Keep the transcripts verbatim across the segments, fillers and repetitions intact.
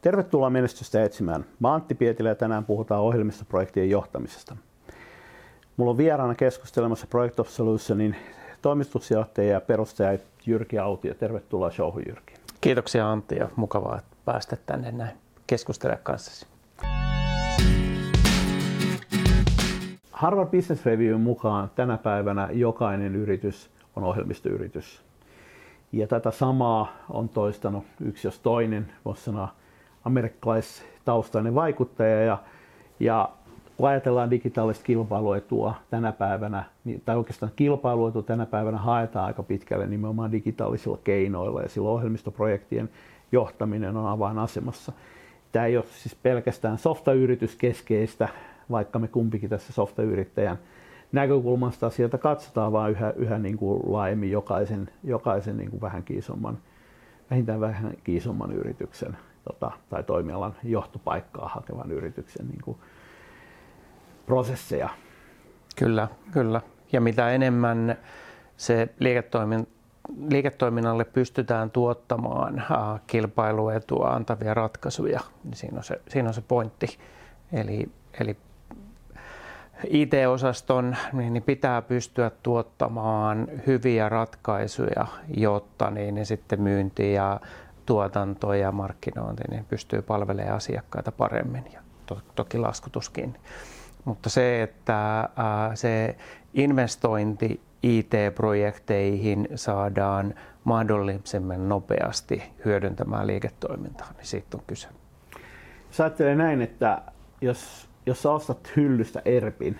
Tervetuloa menestystä etsimään. Mä Antti Pietilä ja tänään puhutaan ohjelmistoprojektien johtamisesta. Mulla on vieraana keskustelemassa Project of Solutionsin toimitusjohtaja ja perustaja Jyrki Auti. Tervetuloa showhun, Jyrki. Kiitoksia Antti ja mukavaa päästä tänne näin keskustelemaan kanssasi. Harvard Business Reviewin mukaan tänä päivänä jokainen yritys on ohjelmistoyritys. Ja tätä samaa on toistanut yksi jos toinen, voisi sanoa amerikkalaistaustainen vaikuttaja. Ja, ja kun ajatellaan digitaalista kilpailuetua tänä päivänä, tai oikeastaan kilpailuetua tänä päivänä haetaan aika pitkälle nimenomaan digitaalisilla keinoilla, ja silloin ohjelmistoprojektien johtaminen on avainasemassa. Tämä ei ole siis pelkästään softayrityskeskeistä, vaikka me kumpikin tässä softayrittäjän näkökulmasta sieltä katsotaan, vaan yhä, yhä niin kuin laajemmin jokaisen, jokaisen niin kuin vähänkin isomman, vähintään vähänkin isomman yrityksen tota, tai toimialan johtopaikkaa hakevan yrityksen niin kuin prosesseja. Kyllä, kyllä. Ja mitä enemmän se liiketoiminta liiketoiminnalle pystytään tuottamaan äh, kilpailuetua antavia ratkaisuja, niin siinä on se, siinä on se pointti. Eli, eli I T-osaston niin pitää pystyä tuottamaan hyviä ratkaisuja, jotta niin, niin sitten myynti ja tuotanto ja markkinointi niin pystyy palvelemaan asiakkaita paremmin ja to, toki laskutuskin. Mutta se, että äh, se investointi I T-projekteihin saadaan mahdollisimman nopeasti hyödyntämään liiketoimintaa, niin siitä on kyse. Sä ajattelee näin, että jos, jos sä ostat hyllystä ERPin,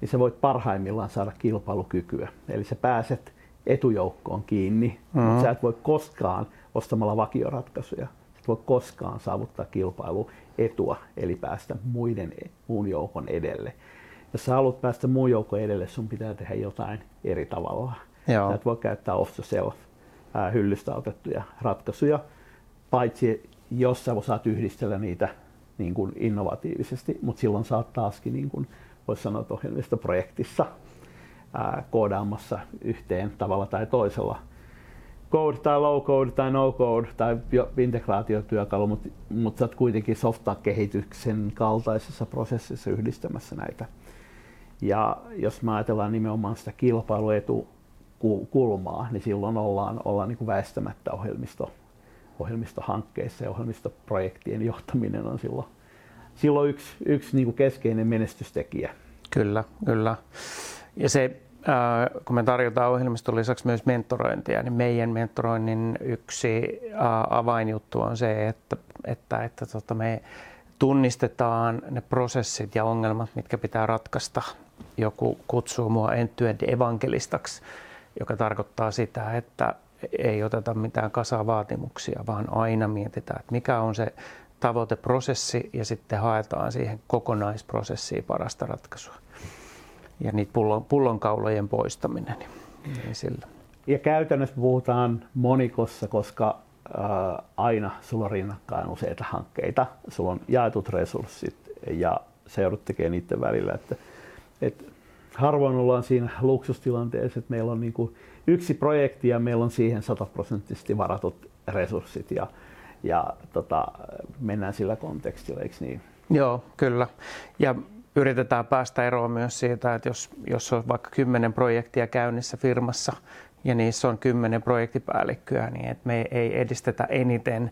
niin sä voit parhaimmillaan saada kilpailukykyä. Eli sä pääset etujoukkoon kiinni, mm-hmm. mutta sä et voi koskaan ostamalla vakioratkaisuja. Sä et voi koskaan saavuttaa kilpailuetua, eli päästä muiden, muun joukon edelle. Jos sä haluat päästä muun joukon edelle, sun pitää tehdä jotain eri tavalla. Joo. Sä et voi käyttää off-the-shelf äh, hyllystä otettuja ratkaisuja, paitsi jos sä saat yhdistellä niitä niin kuin innovatiivisesti, mutta silloin sä oot taaskin, niin kuin voisi sanoa, ohjelmista projektissa äh, koodaamassa yhteen tavalla tai toisella. Code tai low code tai no code tai integraatiotyökalu, mutta mut sä oot kuitenkin softakehityksen kaltaisessa prosessissa yhdistämässä näitä. Ja jos me ajatellaan nimenomaan sitä kilpailuetukulmaa, niin silloin ollaan, ollaan niin kuin väistämättä ohjelmisto, ohjelmistohankkeissa ja ohjelmistoprojektien johtaminen on silloin, silloin yksi, yksi niin kuin keskeinen menestystekijä. Kyllä, kyllä. Ja se, äh, kun me tarjotaan ohjelmiston lisäksi myös mentorointia, niin meidän mentoroinnin yksi äh, avainjuttu on se, että, että, että tota me tunnistetaan ne prosessit ja ongelmat, mitkä pitää ratkaista. Joku kutsuu mua end-to-end evankelistaksi, joka tarkoittaa sitä, että ei oteta mitään kasavaatimuksia, vaan aina mietitään, että mikä on se tavoiteprosessi ja sitten haetaan siihen kokonaisprosessiin parasta ratkaisua. Ja niitä pullon, pullonkaulojen poistaminen. Niin sillä. Ja käytännössä puhutaan monikossa, koska aina sulla on rinnakkain useita hankkeita, sulla on jaetut resurssit ja sä joudut tekemään niiden välillä. Että, että harvoin ollaan siinä luksustilanteessa, että meillä on niin kuin yksi projekti ja meillä on siihen sataprosenttisesti varatut resurssit ja, ja tota, mennään sillä kontekstilla, eikö niin? Joo, kyllä. Ja yritetään päästä eroon myös siitä, että jos, jos on vaikka kymmenen projektia käynnissä firmassa, ja niissä on kymmenen projektipäällikköä, niin että me ei edistetä eniten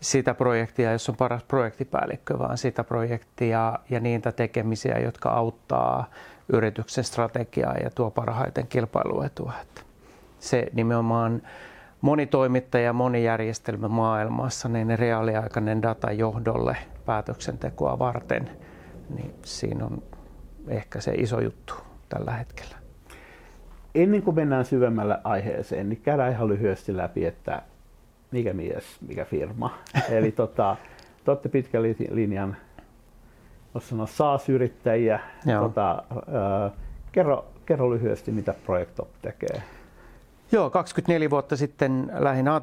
sitä projektia, jos on paras projektipäällikkö, vaan sitä projektia ja niitä tekemisiä, jotka auttaa yrityksen strategiaa ja tuo parhaiten kilpailuetua. Että se nimenomaan monitoimittaja, monijärjestelmä maailmassa, niin reaaliaikainen data johdolle päätöksentekoa varten, niin siinä on ehkä se iso juttu tällä hetkellä. Ennen kuin mennään syvemmälle aiheeseen, niin käydään ihan lyhyesti läpi, että mikä mies, mikä firma. Eli tota, te olette pitkän linjan, voisi sanoa, SaaS-yrittäjiä. Tota, äh, kerro, kerro lyhyesti, mitä Project of tekee. Joo, kaksikymmentäneljä vuotta sitten lähdin A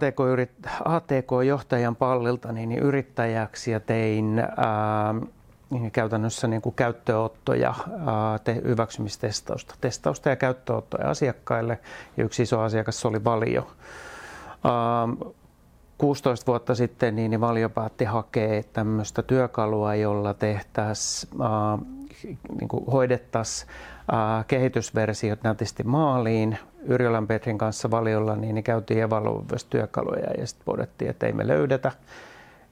T K-johtajan pallilta niin yrittäjäksi ja tein äh, käytännössä niin kuin käyttöönottoja, te- hyväksymistestausta, testausta ja käyttöönottoja asiakkaille. Ja yksi iso asiakas oli Valio. kuusitoista vuotta sitten niin Valio päätti hakea tämmöistä työkalua, jolla tehtäisiin, äh, niin kuin hoidettaisiin äh, kehitysversiot nätisti maaliin. Yrjölän Petrin kanssa Valiolla niin ne käytiin evaluoivassa työkaluja ja sitten pohdettiin, että ei me löydetä.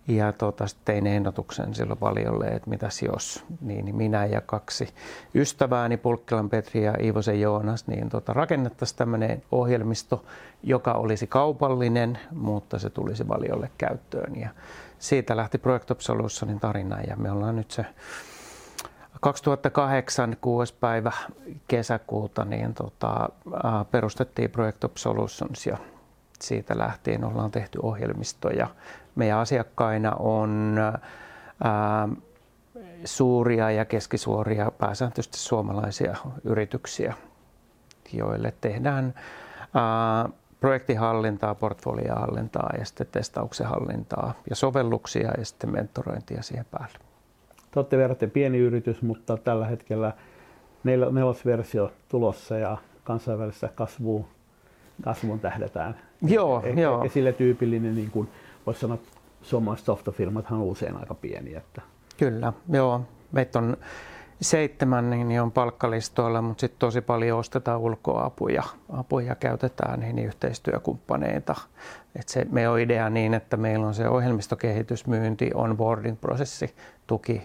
Ja tuota, sitten tein ehdotuksen silloin Valiolle, että mitäs jos, niin minä ja kaksi ystävääni, Pulkkilan Petri ja Iivosen Joonas, niin tuota, rakennettaisiin tämmöinen ohjelmisto, joka olisi kaupallinen, mutta se tulisi Valiolle käyttöön. Ja siitä lähti Project of Solutionsin tarina ja me ollaan nyt se kaksituhattakahdeksan kuudes päivä kesäkuuta niin tuota, perustettiin Project of Solutions ja siitä lähtien ollaan tehty ohjelmistoja. Meidän asiakkaina on ää, suuria ja keskisuoria, pääsääntöisesti suomalaisia yrityksiä, joille tehdään ää, projektihallintaa, portfoliohallintaa ja sitten testauksen hallintaa ja sovelluksia ja sitten mentorointia siihen päälle. Te olette verraten pieni yritys, mutta tällä hetkellä nel- nelosversio tulossa ja kansainvälistä kasvua, kasvun tähdätään. Joo, e- joo. E- sille tyypillinen niin kuin voisi sanoa, että suomalaiset softafirmathan on usein aika pieniä. Että. Kyllä, joo. Meitä on seitsemän, niin on palkkalistoilla, mutta sitten tosi paljon ostetaan ulkoapuja. Apuja käytetään niin yhteistyökumppaneita. Et se, me on idea niin, että meillä on se ohjelmistokehitysmyynti, onboarding-prosessi, tuki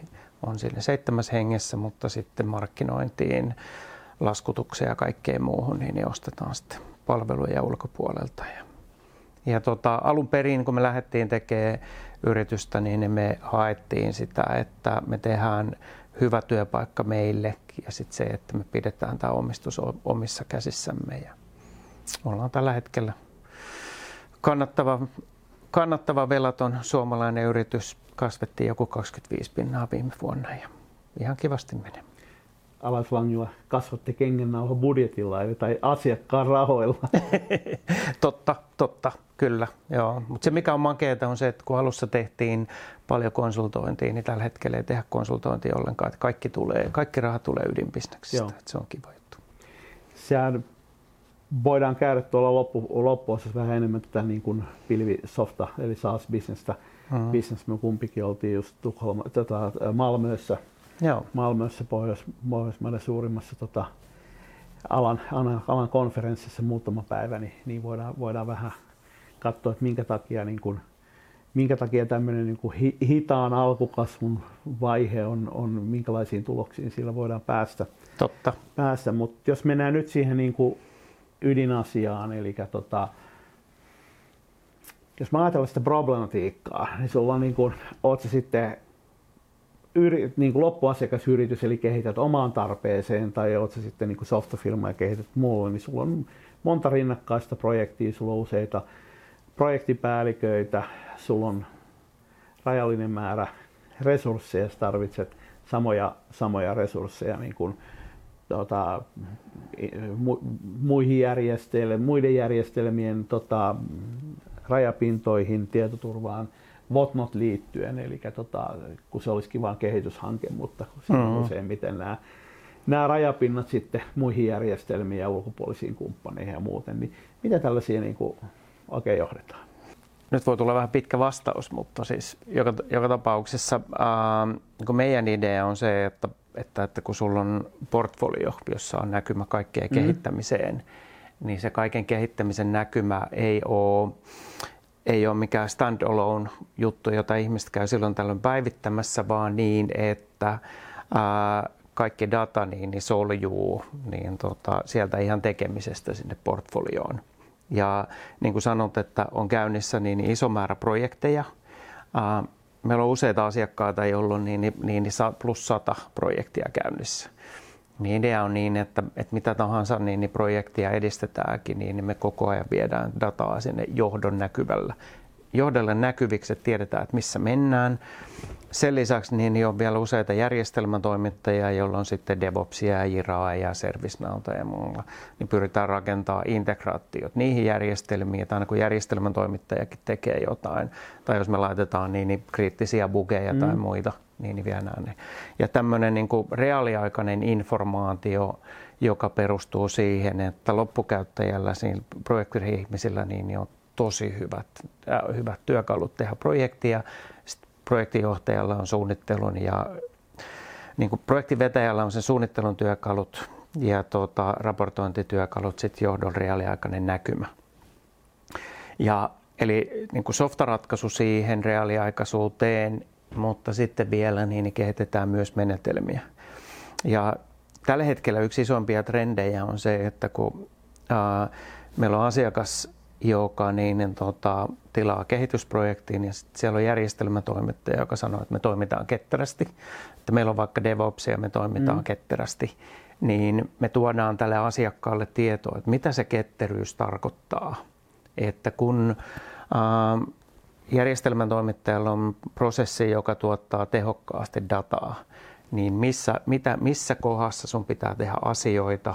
on siinä seitsemäs hengessä, mutta sitten markkinointiin, laskutukseen ja kaikkeen muuhun, niin ne ostetaan sitten palveluja ulkopuolelta. Ja tota, alun perin, kun me lähdettiin tekemään yritystä, niin me haettiin sitä, että me tehdään hyvä työpaikka meille ja sitten se, että me pidetään tämä omistus omissa käsissämme. Ja ollaan tällä hetkellä kannattava, kannattava velaton suomalainen yritys. Kasvettiin joku kaksikymmentäviisi pinnaa viime vuonna ja ihan kivasti menee. Alat Vangila kasvatti kengennauha budjetilla tai asiakkaan rahoilla. totta, totta, kyllä. Joo. Mut se mikä on makeata on se, että kun alussa tehtiin paljon konsultointia, niin tällä hetkellä ei tehdä konsultointia ollenkaan. Että kaikki, tulee, kaikki raha tulee ydinbisneksestä. Se on kiva juttu. Sehän voidaan käydä tuolla loppu, loppuosassa vähän enemmän tätä niin kuin pilvisofta eli SaaS-bisnestä. Mm. Business, me kumpikin oltiin just Tukholma, tota, Malmössä. Joo. Malmössä Pohjoismaiden suurimmassa tota, alan, alan, alan konferenssissa muutama päivä, niin, niin voidaan, voidaan vähän katsoa, että minkä takia, niin kun, minkä takia tämmöinen niin kun hitaan alkukasvun vaihe on, on, minkälaisiin tuloksiin sillä voidaan päästä. Totta. Päästä. Mut jos mennään nyt siihen niin kun ydinasiaan, eli tota, jos mä ajatellaan sitä problematiikkaa, niin sulla on niin kun, oot sä sitten Yri, niin kuin loppuasiakasyritys, eli kehität omaan tarpeeseen tai olet se sitten niin kuin softafirma ja kehität muulle, niin sulla on monta rinnakkaista projektia, sulla on useita projektipäälliköitä, sulla on rajallinen määrä resursseja, jos tarvitset samoja, samoja resursseja niin kuin, tota, mu, muihin järjestel, muiden järjestelmien tota, rajapintoihin, tietoturvaan, whatnot liittyen, eli tota, kun se olisikin vain kehityshanke, mutta mm-hmm. useimmiten nämä, nämä rajapinnat sitten muihin järjestelmiin ja ulkopuolisiin kumppaneihin ja muuten, niin mitä tällaisia niin kuin oikein johdetaan? Nyt voi tulla vähän pitkä vastaus, mutta siis joka, joka tapauksessa äh, meidän idea on se, että, että, että kun sulla on portfolio, jossa on näkymä kaikkeen mm-hmm. kehittämiseen, niin se kaiken kehittämisen näkymä ei ole ei ole mikään stand-alone juttu, jota ihmiset käy silloin tällöin päivittämässä, vaan niin, että ää, kaikki data niin, niin soljuu niin, tota, sieltä ihan tekemisestä sinne portfolioon. Ja niin kuin sanot, että on käynnissä niin iso määrä projekteja. Ää, meillä on useita asiakkaita, joilla on niin, niin, niin plus sata projektia käynnissä. Niin idea on niin, että, että mitä tahansa niin, niin projektia edistetäänkin, niin me koko ajan viedään dataa sinne johdon näkyvällä. Johdolle näkyviksi, että tiedetään, että missä mennään. Sen lisäksi niin on vielä useita järjestelmätoimittajia, joilla on sitten DevOpsia ja Jiraa ja ServiceNowta ja muulla. Niin pyritään rakentamaan integraatiot niihin järjestelmiin, että aina kun järjestelmätoimittajakin tekee jotain, tai jos me laitetaan niin, niin kriittisiä bugeja mm. tai muita, niin viedään ne. Ja tämmöinen niin kuin reaaliaikainen informaatio, joka perustuu siihen, että loppukäyttäjällä, siinä projektiihmisillä, niin on tosi hyvät, äh, hyvät työkalut tehdä projektia. Sitten projektinjohtajalla on suunnittelun ja niin kuin projektinvetäjällä on sen suunnittelun työkalut ja tuota, raportointityökalut, sitten johdon reaaliaikainen näkymä. Ja, eli niin kuin softaratkaisu siihen reaaliaikaisuuteen, mutta sitten vielä niin kehitetään myös menetelmiä. Ja tällä hetkellä yksi isompia trendejä on se, että kun ää, meillä on asiakas, joka niin, tota, tilaa kehitysprojektiin ja sitten siellä on järjestelmätoimittaja, joka sanoo, että me toimitaan ketterästi. Että meillä on vaikka DevOpsia, me toimitaan mm. ketterästi. Niin me tuodaan tälle asiakkaalle tietoa, että mitä se ketteryys tarkoittaa. Että kun ää, järjestelmätoimittajalla on prosessi, joka tuottaa tehokkaasti dataa, niin missä, mitä, missä kohdassa sun pitää tehdä asioita,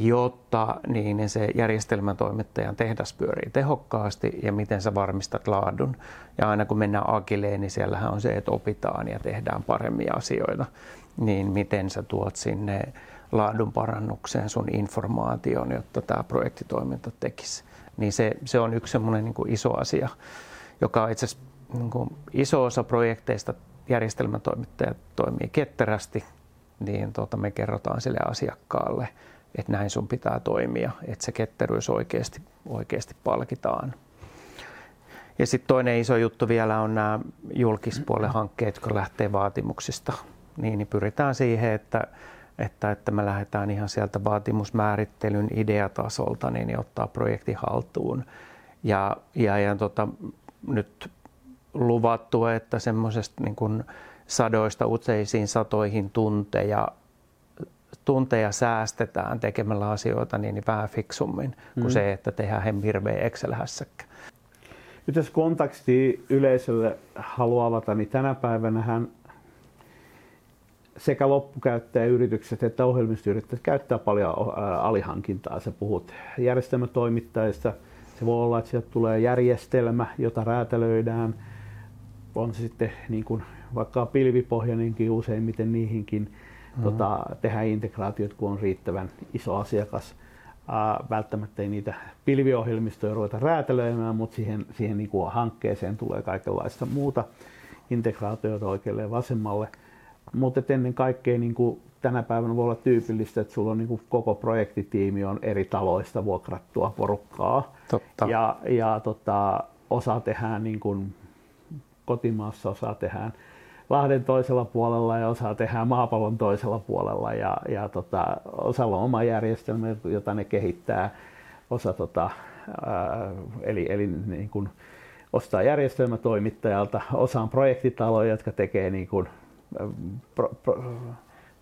jotta niin se järjestelmätoimittajan tehdas pyörii tehokkaasti ja miten sä varmistat laadun. Ja aina kun mennään agileen, niin siellähän on se, että opitaan ja tehdään paremmin asioita. Niin miten sä tuot sinne laadun parannukseen sun informaation, jotta tämä projektitoiminta tekisi. Niin se, se on yksi semmoinen niin kuin iso asia, joka itse asiassa niin kuin iso osa projekteista järjestelmätoimittajat toimii ketterästi, niin tuota, me kerrotaan sille asiakkaalle, että näin sun pitää toimia, että se ketteryys oikeasti, oikeasti palkitaan. Ja sitten toinen iso juttu vielä on nämä julkispuolen hankkeet, kun lähtee vaatimuksista. Niin, niin pyritään siihen, että, että, että me lähdetään ihan sieltä vaatimusmäärittelyn ideatasolta, niin ne ottaa projekti haltuun. Ja, ja, ja tota, nyt luvattu, että semmoisesta niin kuin sadoista useisiin satoihin tunteja, tunteja säästetään tekemällä asioita niin vähän fiksummin mm. kuin se, että tehdään hirveä Excel-hässäkkä. Nyt jos kontakti yleisölle haluaa avata, niin tänä päivänähän sekä loppukäyttäjäyritykset että ohjelmistoyrittäjät käyttää paljon alihankintaa. Sä puhut järjestelmätoimittajista. Se voi olla, että sieltä tulee järjestelmä, jota räätälöidään. On se sitten niin kuin vaikka pilvipohjainenkin, useimmiten niihinkin mm-hmm. tota, tehdään integraatiot, kun on riittävän iso asiakas. Äh, välttämättä ei niitä pilviohjelmistoja ruveta räätälöimään, mutta siihen, siihen niin kuin hankkeeseen tulee kaikenlaista muuta integraatioita oikealle ja vasemmalle. Mutta ennen kaikkea niin kuin tänä päivänä voi olla tyypillistä, että sulla on niin kuin koko projektitiimi on eri taloista vuokrattua porukkaa. Totta. Ja, ja tota, osa tehdään niin kuin kotimaassa, osa tehdään Lahden toisella puolella ja osa tehdään maapallon toisella puolella. Ja, ja tota, osalla on oma järjestelmä, jota ne kehittää. Osa tota, ää, eli, eli niin kuin ostaa järjestelmätoimittajalta, osa on projektitaloja, jotka tekee niin kuin Pro, pro,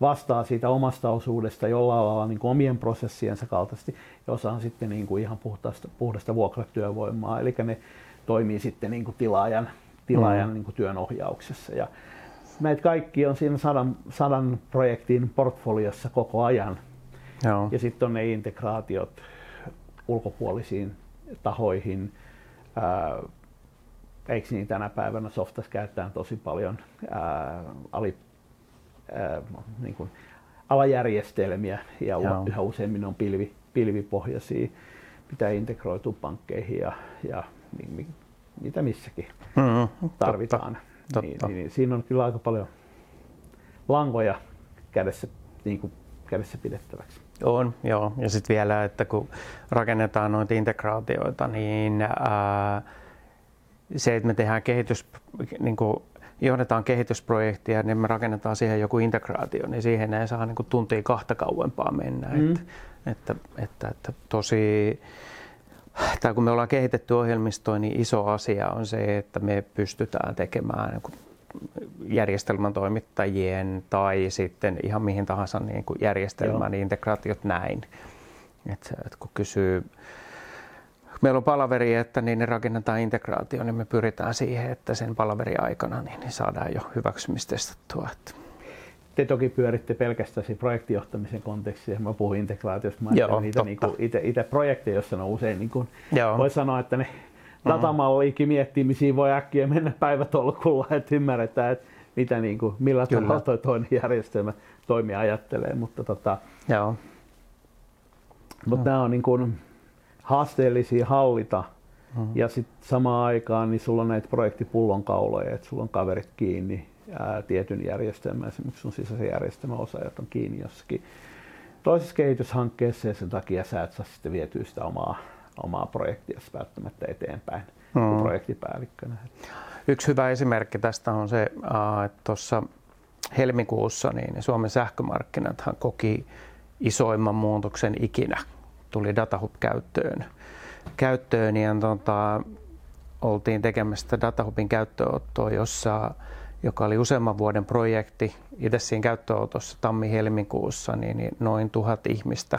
vastaa siitä omasta osuudesta jollain lailla niin kuin omien prosessiensa kaltaisesti, jossa on sitten niin kuin ihan puhdasta, puhdasta vuokratyövoimaa, eli ne toimii sitten niin kuin tilaajan, tilaajan mm. niin kuin työnohjauksessa. Ja näitä kaikki on siinä sadan, sadan projektin portfoliossa koko ajan. Joo. Ja sitten on ne integraatiot ulkopuolisiin tahoihin. Ää, Eikö niin tänä päivänä softassa käytetään tosi paljon ää, ali, ää, niin kuin alajärjestelmiä ja Joo. yhä useammin on pilvi, pilvipohjaisia, mitä integroituu pankkeihin ja, ja niin, mitä missäkin mm, tarvitaan. Totta, niin, totta. Niin, niin, siinä on kyllä aika paljon lankoja kädessä, niin kuin kädessä pidettäväksi. On, joo. Ja sitten vielä, että kun rakennetaan noita integraatioita, niin ää, se, että me tehdään kehitys, niin kuin johdetaan kehitysprojektia, niin me rakennetaan siihen joku integraatio, niin siihen ei saa niin kuin tuntia kahta kauempaa mennä. Mm. Että, että, että, että tosi, tai kun me ollaan kehitetty ohjelmistoa, niin iso asia on se, että me pystytään tekemään niin kuin järjestelmätoimittajien tai sitten ihan mihin tahansa niin kuin järjestelmään niin integraatiot näin. Että, että kun kysyy, meillä on palaveri, että niin ne rakennetaan integraatio, niin me pyritään siihen, että sen palaverin aikana niin saadaan jo hyväksymistestattua. Te toki pyöritte pelkästään projektijohtamisen kontekstissa. Mä puhun integraatiosta. Mä Joo, niitä niinku, ite, ite projekteja, joissa on usein, niinku, voi sanoa, että ne datamalliikin miettimisiin voi äkkiä mennä päivätolkulla, että ymmärretään, että mitä, niinku, millä Kyllä. tavalla toi toinen järjestelmä toimii ajattelee. Mutta, tota, Joo. mutta Joo. nämä on niin kuin haasteellisia hallita Mm. Ja sitten samaan aikaan niin sulla on näitä projektipullonkauloja, että sulla on kaverit kiinni ää, tietyn järjestelmän, esimerkiksi sun sisäisen järjestelmän osaajat on kiinni jossakin toisessa kehityshankkeessa, ja sen takia sä et saa sitten vietyä sitä omaa, omaa projektia välttämättä eteenpäin mm. kuin projektipäällikkönä. Yksi hyvä esimerkki tästä on se, että tuossa helmikuussa niin Suomen sähkömarkkinathan koki isoimman muutoksen ikinä. Tuli Datahub käyttöön. käyttöön ja tota, oltiin tekemässä Datahubin käyttöönottoa, jossa, joka oli useamman vuoden projekti. Itse siinä käyttöönotossa tammi-helmikuussa niin noin tuhat ihmistä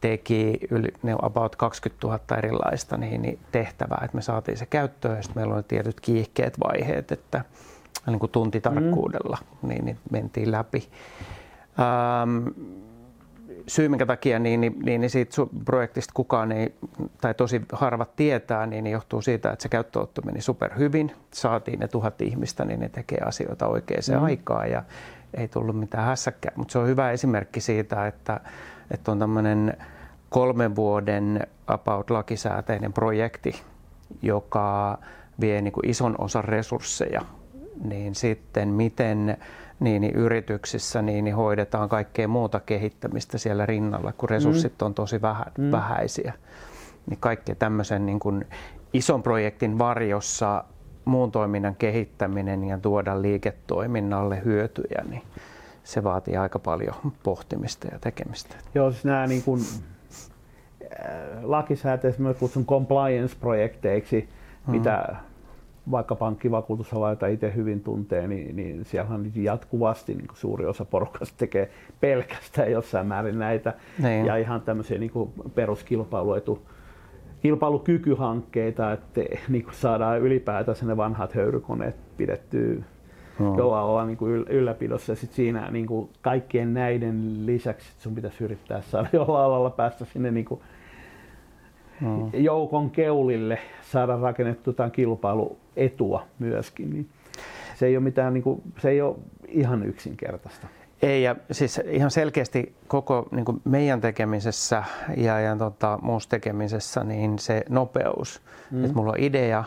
teki yli, ne about kaksikymmentätuhatta erilaista niin tehtävää, että me saatiin se käyttöön, ja sitten meillä oli tietyt kiihkeät vaiheet, että niin kuin tuntitarkkuudella mm. niin, niin mentiin läpi. Ähm, Syy, minkä takia niin, niin, niin siitä projektista kukaan ei, tai tosi harvat tietää, niin johtuu siitä, että se käyttöönotto meni superhyvin. Saatiin ne tuhat ihmistä, niin ne tekee asioita oikeaan mm. aikaan ja ei tullut mitään hässäkkää. Mutta se on hyvä esimerkki siitä, että, että on tämmöinen kolmen vuoden about lakisääteinen projekti, joka vie niin kuin ison osan resursseja, niin sitten miten Niin, niin yrityksissä niin, niin hoidetaan kaikkea muuta kehittämistä siellä rinnalla, kun resurssit mm. on tosi vähä, mm. vähäisiä. Niin kaikkea tämmöisen niin kuin ison projektin varjossa muun toiminnan kehittäminen ja tuoda liiketoiminnalle hyötyjä, niin se vaatii aika paljon pohtimista ja tekemistä. Joo, siis nämä niin kuin, lakisääteiset, mä kutsun compliance-projekteiksi, mm. mitä vaikka pankkivakuutusalaita itse hyvin tuntee, niin, niin siellähän jatkuvasti niin suuri osa porukasta tekee pelkästään jossain määrin näitä. Nein. Ja ihan tämmöisiä niin peruskilpailuetu, kilpailukykyhankkeita, että niin saadaan ylipäätänsä ne vanhat höyrykoneet pidettyä no. jollain olla niin ylläpidossa. Ja sit siinä niin kaikkien näiden lisäksi sun pitäisi yrittää saada jollain lailla päästä sinne niin No. joukon keulille, saada rakennettu jotain kilpailuetua myöskin, niin se ei ole mitään, niin kuin, se ei ole ihan yksinkertaista. Ei, ja siis ihan selkeästi koko niin kuin meidän tekemisessä ja, ja tota, muussa tekemisessä niin se nopeus, mm. että mulla on idea,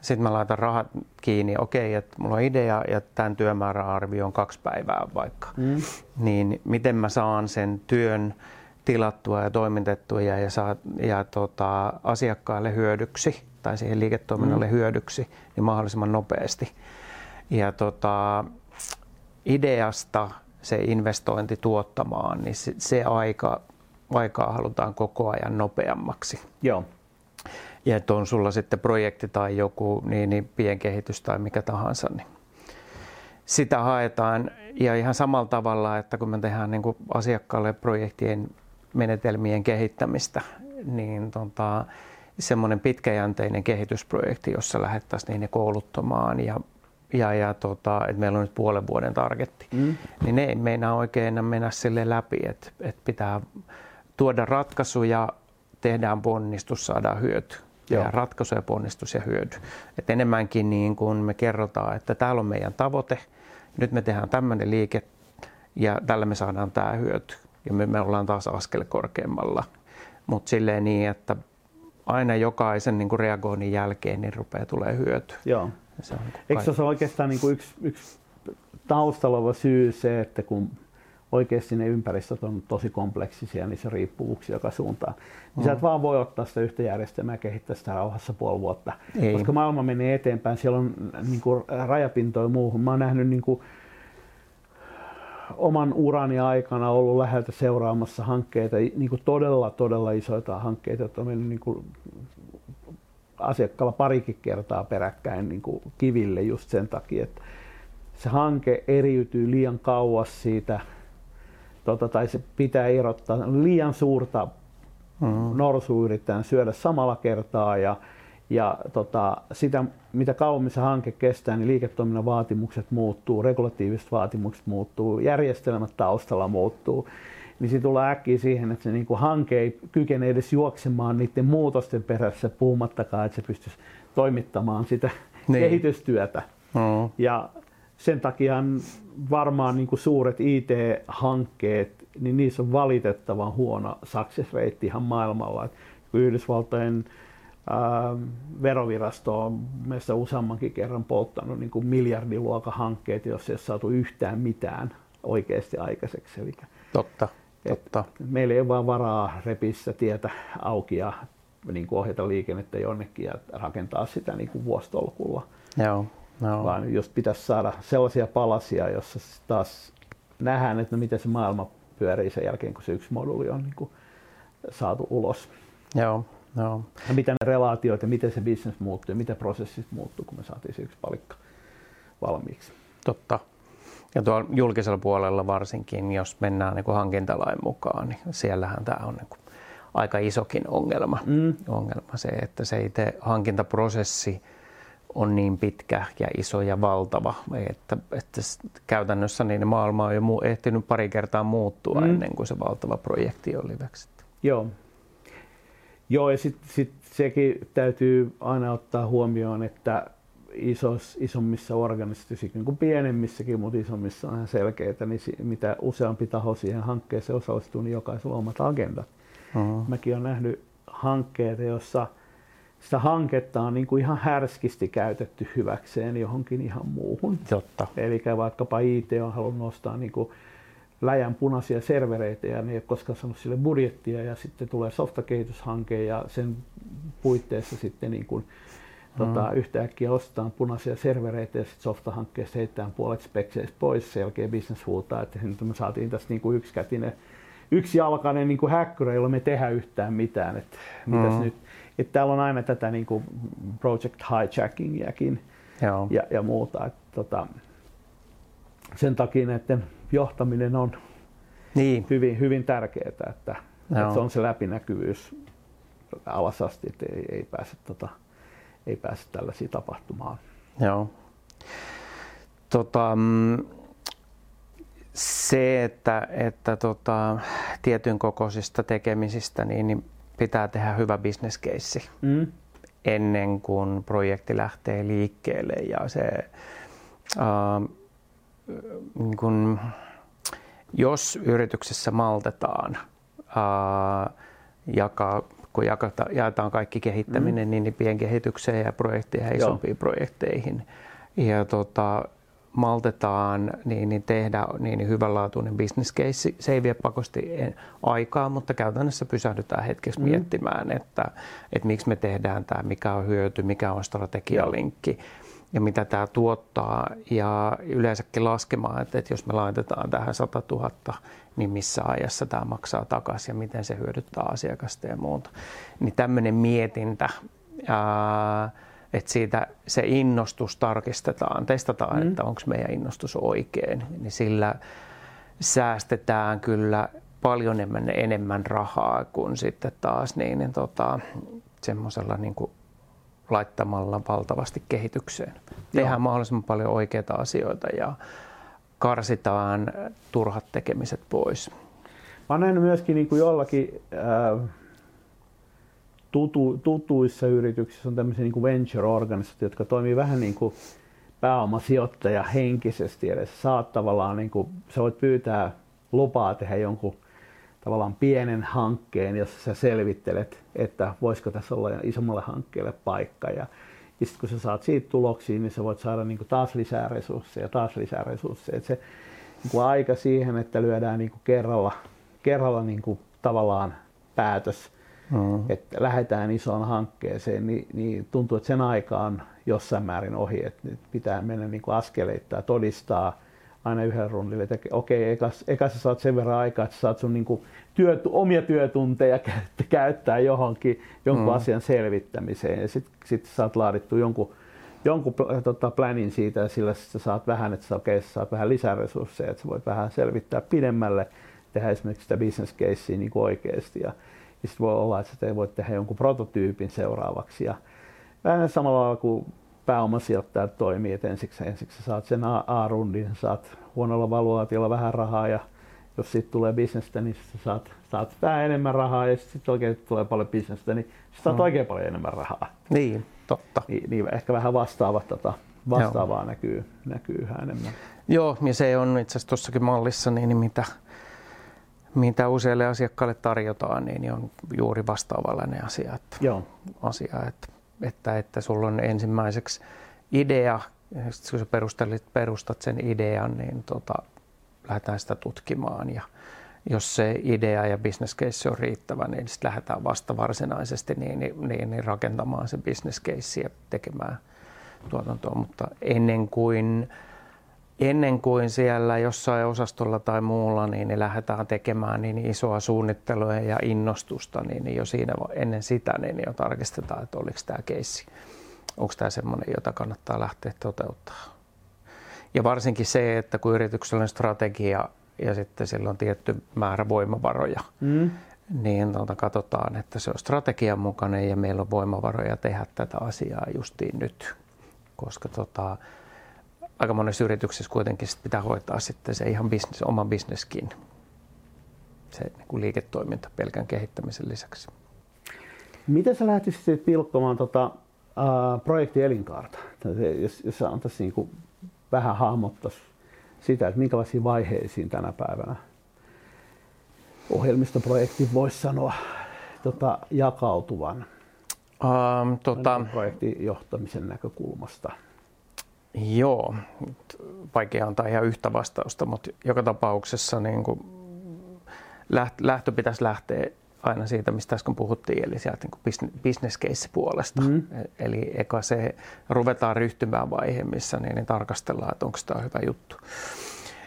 sitten mä laitan rahat kiinni, okei, että mulla on idea ja tämän työmääräarvio on kaksi päivää vaikka, mm. niin miten mä saan sen työn tilattua ja toimitettua ja, ja, saa, ja tota, asiakkaalle hyödyksi tai siihen liiketoiminnalle mm. hyödyksi niin mahdollisimman nopeasti. Ja tota, ideasta se investointi tuottamaan, niin se, se aika, aikaa halutaan koko ajan nopeammaksi. Joo. Ja että on sulla sitten projekti tai joku niin, niin pienkehitys tai mikä tahansa, niin sitä haetaan. Ja ihan samalla tavalla, että kun me tehdään niin kuin asiakkaalle projektien menetelmien kehittämistä, niin tota, semmoinen pitkäjänteinen kehitysprojekti, jossa lähdettäisiin niin kouluttamaan ja, ja, ja tota, että meillä on nyt puolen vuoden targetti, mm. niin ne ei meinaa oikein mennä sille läpi, että, että pitää tuoda ratkaisuja, tehdään ponnistus, saadaan hyöty. Ja ratkaisu ja ponnistus ja hyöty. Et enemmänkin niin kun me kerrotaan, että täällä on meidän tavoite, nyt me tehdään tämmöinen liike ja tällä me saadaan tämä hyöty. Ja me, me ollaan taas askel korkeammalla. Mutta silleen niin, että aina jokaisen niin kun reagoinnin jälkeen niin rupeaa tulemaan hyöty. Joo. Se on niin eikö se ole oikeastaan niin kun yksi, yksi taustalla oleva syy se, että kun oikeasti ne ympäristöt on tosi kompleksisia, niin se riippuvuuksia joka suuntaan. Niin mm. sä et vaan voi ottaa sitä yhtä järjestelmää ja kehittää sitä rauhassa puoli vuotta. Ei. Koska maailma menee eteenpäin, siellä on niin kuin rajapintoja muuhun. Mä oon nähnyt niin kuin oman urani aikana ollut läheltä seuraamassa hankkeita, niin kuin todella todella isoita hankkeita, jotka on mennyt niin kuin asiakkaalla parikin kertaa peräkkäin niin kuin kiville just sen takia, että se hanke eriytyy liian kauas siitä, Tota, tai se pitää irrottaa liian suurta mm. norsua yritetään syödä samalla kertaa ja, ja tota, sitä mitä kauemmin se hanke kestää, niin liiketoiminnan vaatimukset muuttuu, regulatiiviset vaatimukset muuttuu, järjestelmät taustalla muuttuu. Niin se tulee äkkiä siihen, että se niin kuin hanke ei kykene edes juoksemaan niiden muutosten perässä, puhumattakaan, että se pystyisi toimittamaan sitä niin. kehitystyötä. Mm. Ja, sen takia varmaan niin kuin suuret I T-hankkeet, niin niissä on valitettavan huono success rate ihan maailmalla. Yhdysvaltojen Verovirasto on meistä useammankin kerran polttanut niin kuin miljardiluokan hankkeet, jos ei saatu yhtään mitään oikeasti aikaiseksi. Eli totta, totta. Meillä ei ole vaan varaa repissä tietä auki ja niin kuin ohjata liikennettä jonnekin ja rakentaa sitä niin kuin vuositolkulla. Joo, joo. Vaan jos pitäisi saada sellaisia palasia, jossa taas nähdään, että no miten se maailma pyörii sen jälkeen, kun se yksi moduuli on niin kuin saatu ulos. Joo. No. Ja mitä ne relaatioita, miten se business muuttuu ja miten prosessit muuttuu, kun me saatiin se yksi palikka valmiiksi. Totta. Ja tuolla julkisella puolella varsinkin, jos mennään niin kuin hankintalain mukaan, niin siellähän tämä on niin kuin aika isokin ongelma. Mm. Ongelma se, että se itse hankintaprosessi on niin pitkä ja iso ja valtava, että, että käytännössä niin maailma on jo ehtinyt pari kertaa muuttua mm. ennen kuin se valtava projekti on liväksetty. Joo. Joo, ja sitten sit sekin täytyy aina ottaa huomioon, että isos, isommissa organisaatioissa, niin kuin pienemmissäkin, mutta isommissa on ihan selkeää, niin mitä useampi taho siihen hankkeeseen osallistuu, niin jokaisella on omat agendat. Uh-huh. Mäkin olen nähnyt hankkeita, joissa sitä hanketta on niin kuin ihan härskisti käytetty hyväkseen johonkin ihan muuhun. Totta. Eli vaikkapa I T on halunnut nostaa niin kuin läjän punaisia servereitä ja ne ei ole koskaan saanut sille budjettia ja sitten tulee softakehityshanke ja sen puitteissa sitten niin kuin, mm. tota, yhtäkkiä ostetaan punaisia servereitä ja sitten softahankkeessa heitetään puolet spekseistä pois, sen jälkeen business huutaa, että nyt me saatiin tässä niin kuin yksikätinen, yksijalkainen niin kuin häkkyrä, jolla me ei tehdä yhtään mitään. Et, mitäs mm. nyt? Et täällä on aina tätä niin kuin project hijackingiäkin ja, ja muuta. Et, tota, sen takia näiden johtaminen on niin hyvin, hyvin tärkeää, että, että se on se läpinäkyvyys alas asti, että ei, ei, pääse, tota, ei pääse tällaisia tapahtumaan. Joo. Tota, se, että, että tota, tietyn kokoisista tekemisistä niin, niin pitää tehdä hyvä business case mm. ennen kuin projekti lähtee liikkeelle ja se uh, niin kun, jos yrityksessä maltetaan, ää, jaka, kun jakata, jaetaan kaikki kehittäminen mm. niin pienkehitykseen ja projekteihin ja isompiin projekteihin, ja tota, maltetaan niin, niin tehdä niin hyvänlaatuinen business case, se ei vie pakosti aikaa, mutta käytännössä pysähdytään hetkeksi mm. miettimään, että, että miksi me tehdään tämä, mikä on hyöty, mikä on strategialinkki. Ja mitä tämä tuottaa ja yleensäkin laskemaan, että, että jos me laitetaan tähän sata tuhatta, niin missä ajassa tämä maksaa takaisin ja miten se hyödyttää asiakasta ja muuta. Niin tämmöinen mietintä, ää, että siitä se innostus tarkistetaan, testataan, mm. että onko meidän innostus oikein, niin sillä säästetään kyllä paljon enemmän, enemmän rahaa kuin sitten taas niin, niin tota, semmoisella niin kuin laittamalla valtavasti kehitykseen. Tehdään Joo. mahdollisimman paljon oikeita asioita ja karsitaan turhat tekemiset pois. Mä oon nähnyt myöskin niin kuin jollakin äh, tutu, tutuissa yrityksissä on tämmöisiä niin kuin venture-organisaatioita, jotka toimii vähän niin kuin pääomasijoittaja henkisesti edes. Saat tavallaan, niin kuin, sä voit pyytää lupaa tehdä jonkun tavallaan pienen hankkeen, jossa sä selvittelet, että voisiko tässä olla isommalle hankkeelle paikka. Ja, ja sitten kun sä saat siitä tuloksia, niin sä voit saada niinku taas lisää resursseja, taas lisää resursseja. Et se niinku aika siihen, että lyödään niinku kerralla, kerralla niinku tavallaan päätös, mm. että lähdetään isoon hankkeeseen, niin, niin tuntuu, että sen aika on jossain määrin ohi. Et nyt pitää mennä niinku askeleittain todistaa aina yhden rundille, että okei, okay, eka sä saat sen verran aikaa, että sä saat sun niinku työ, omia työtunteja käyttää johonkin, jonkun mm. asian selvittämiseen. Ja sitten sit saat laadittu jonkun, jonkun tota, planin siitä, ja sillä sä saat vähän, että sä, okay, sä saat vähän lisää resursseja, että sä voit vähän selvittää pidemmälle, tehdä esimerkiksi sitä business casea niinku oikeasti. Ja, ja sitten voi olla, että sä voit tehdä jonkun prototyypin seuraavaksi. Ja vähän samalla lailla kuin pääomasijoittajat toimii, että ensiksi, ensiksi saat sen A-rundin, saat huonolla valuaatiolla vähän rahaa ja jos siitä tulee bisnestä, niin saat, saat vähän enemmän rahaa ja sitten sit oikein tulee paljon bisnestä, niin saat mm. oikein paljon enemmän rahaa. Niin, totta. Niin, niin ehkä vähän vastaava, tota, vastaavaa Joo. näkyy, näkyy yhä enemmän. Joo, ja se on itse asiassa tuossakin mallissa niin mitä mitä useille asiakkaalle tarjotaan, niin on juuri vastaavanlainen asia. Että, Joo. asia että, että, että sulla on ensimmäiseksi idea, kun sä perustat sen idean, niin tota, lähdetään sitä tutkimaan. Ja jos se idea ja business case on riittävä, niin sitten lähdetään vasta varsinaisesti niin, niin, niin, niin rakentamaan se business case ja tekemään tuotantoa. Mutta ennen kuin Ennen kuin siellä jossain osastolla tai muulla niin ne lähdetään tekemään niin isoa suunnittelua ja innostusta, niin jo siinä ennen sitä niin jo tarkistetaan, että oliko tämä keissi, onko tämä semmoinen, jota kannattaa lähteä toteuttamaan. Ja varsinkin se, että kun yrityksellä on strategia ja sitten sillä on tietty määrä voimavaroja, mm. niin tuota, katsotaan, että se on strategian mukainen ja meillä on voimavaroja tehdä tätä asiaa justiin nyt, koska tota, aika monessa yrityksessä kuitenkin sit pitää hoitaa sitten se ihan business, oma bisneskin, se niin kuin liiketoiminta pelkän kehittämisen lisäksi. Miten sä lähtisit pilkkomaan tota, uh, projektin elinkaarta, jos, jos antaisi niin kuin vähän hahmottaa sitä, että minkälaisiin vaiheisiin tänä päivänä ohjelmistoprojektin voisi sanoa tota, jakautuvan um, tota... projektin johtamisen näkökulmasta? Joo, vaikea antaa ihan yhtä vastausta, mutta joka tapauksessa niin kuin lähtö pitäisi lähteä aina siitä, mistä äsken puhuttiin, eli sieltä niin business case puolesta. Mm. Eli eka se ruvetaan ryhtymään vaihe, missä niin, niin tarkastellaan, että onko tämä hyvä juttu.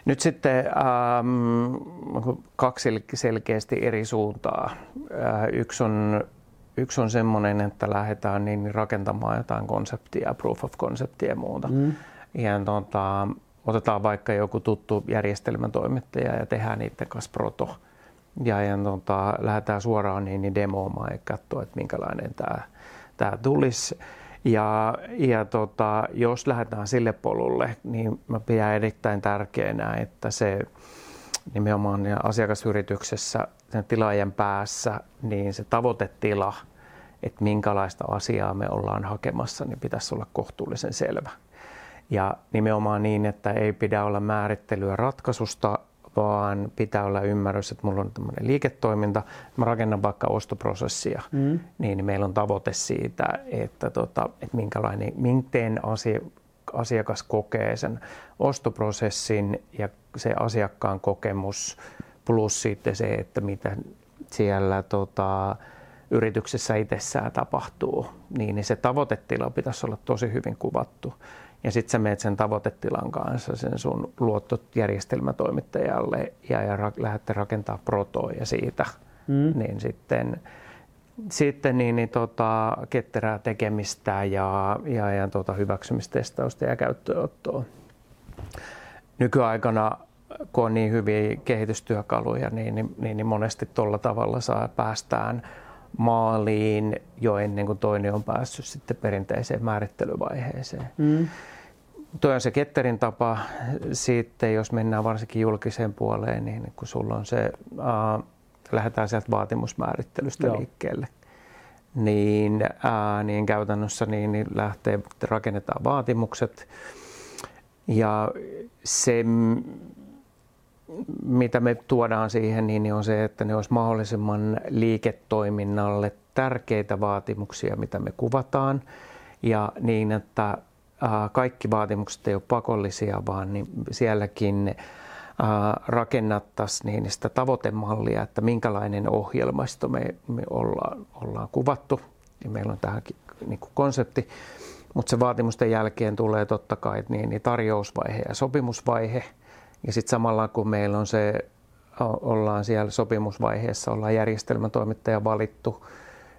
Nyt sitten ähm, kaksi selkeästi eri suuntaa. Äh, yksi on Yksi on semmoinen, että lähdetään niin rakentamaan jotain konseptia, proof of conceptia ja muuta. Mm. Ja tuota, otetaan vaikka joku tuttu järjestelmätoimittaja ja tehdään niiden kanssa proto. Ja, ja tuota, lähdetään suoraan niin, niin demoamaan ja katsoa, että minkälainen tämä, tämä tulisi. Ja, ja tuota, jos lähdetään sille polulle, niin mä pidän erittäin tärkeänä, että se nimenomaan asiakasyrityksessä sen tilaajan päässä, niin se tavoitetila, että minkälaista asiaa me ollaan hakemassa, niin pitäisi olla kohtuullisen selvä. Ja nimenomaan niin, että ei pidä olla määrittelyä ratkaisusta, vaan pitää olla ymmärrys, että mulla on tämmöinen liiketoiminta, mä rakennan vaikka ostoprosessia, mm. niin meillä on tavoite siitä, että, tota, että minkälainen, miten asiakas kokee sen ostoprosessin ja se asiakkaan kokemus, plus sitten se, että mitä siellä tota, yrityksessä itsessään tapahtuu, niin, niin se tavoitetila pitäisi olla tosi hyvin kuvattu. Ja sitten sä menet sen tavoitetilan kanssa sen sun luottojärjestelmätoimittajalle ja, ja ra- lähdette rakentamaan protoja siitä, mm. niin sitten, sitten niin, niin, tota, ketterää tekemistä ja, ja, ja tota, hyväksymistestausta ja käyttöönottoa. Nykyaikana, kun on niin hyviä kehitystyökaluja, niin, niin, niin, niin monesti tuolla tavalla saa päästään maaliin jo ennen kuin toinen on päässyt sitten perinteiseen määrittelyvaiheeseen. Mm. Tuo on se ketterin tapa. Sitten jos mennään varsinkin julkiseen puoleen, niin kun sulla on se, äh, lähdetään sieltä vaatimusmäärittelystä Joo. liikkeelle, niin, äh, niin käytännössä niin, niin lähtee, rakennetaan vaatimukset. Ja se, mitä me tuodaan siihen, niin on se, että ne olisi mahdollisimman liiketoiminnalle tärkeitä vaatimuksia, mitä me kuvataan. Ja niin, että kaikki vaatimukset ei ole pakollisia, vaan niin sielläkin rakennattaisiin niin sitä tavoitemallia, että minkälainen ohjelmasto me, me ollaan, ollaan kuvattu. Ja meillä on tähänkin niin kuin konsepti. Mutta se vaatimusten jälkeen tulee totta kai niin, niin tarjousvaihe ja sopimusvaihe. Ja sitten samalla kun meillä on se, ollaan siellä sopimusvaiheessa, ollaan järjestelmätoimittaja valittu,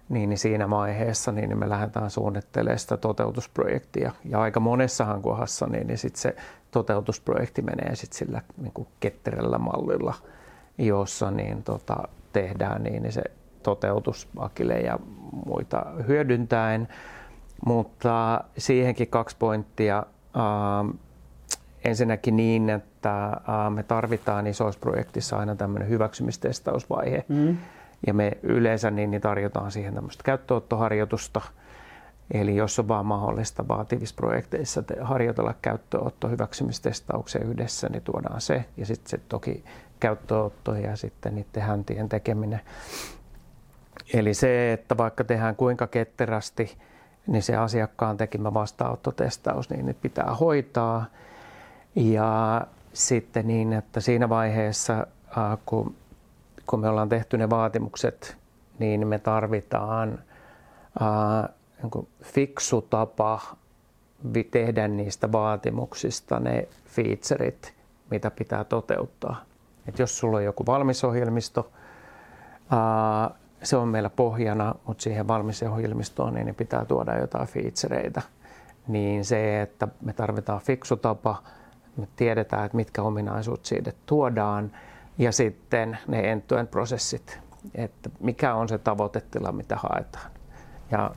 niin, niin siinä vaiheessa niin me lähdetään suunnittelemaan sitä toteutusprojektia. Ja aika monessahan kohdassa niin, niin sit se toteutusprojekti menee sit sillä niin kuin ketterällä mallilla, jossa niin, tota, tehdään niin, niin se toteutus akille ja muita hyödyntäen. Mutta siihenkin kaksi pointtia. Ähm, ensinnäkin niin, että äh, me tarvitaan isoissa projektissa aina tämmöinen hyväksymistestausvaihe. Mm. Ja me yleensä niin, niin tarjotaan siihen tämmöistä käyttöottoharjoitusta. Eli jos on vaan mahdollista vaativissa projekteissa harjoitella käyttöönotto hyväksymistestauksia yhdessä, niin tuodaan se ja sitten se toki käyttöönotto ja sitten niiden häntien tekeminen. Eli se, että vaikka tehdään kuinka ketterästi, niin se asiakkaan tekemä vastaanottotestaus, niin ne pitää hoitaa. Ja sitten niin, että siinä vaiheessa, kun, kun me ollaan tehty ne vaatimukset, niin me tarvitaan ää, niin kuin fiksu tapa tehdä niistä vaatimuksista ne featureit, mitä pitää toteuttaa. Et jos sulla on joku valmis ohjelmisto, ää, se on meillä pohjana, mutta siihen valmiseen ohjelmistoon niin ne pitää tuoda jotain featureita. Niin se, että me tarvitaan fiksu tapa, me tiedetään, että mitkä ominaisuudet siitä tuodaan ja sitten ne end-to-end prosessit, että mikä on se tavoitetila, mitä haetaan. Ja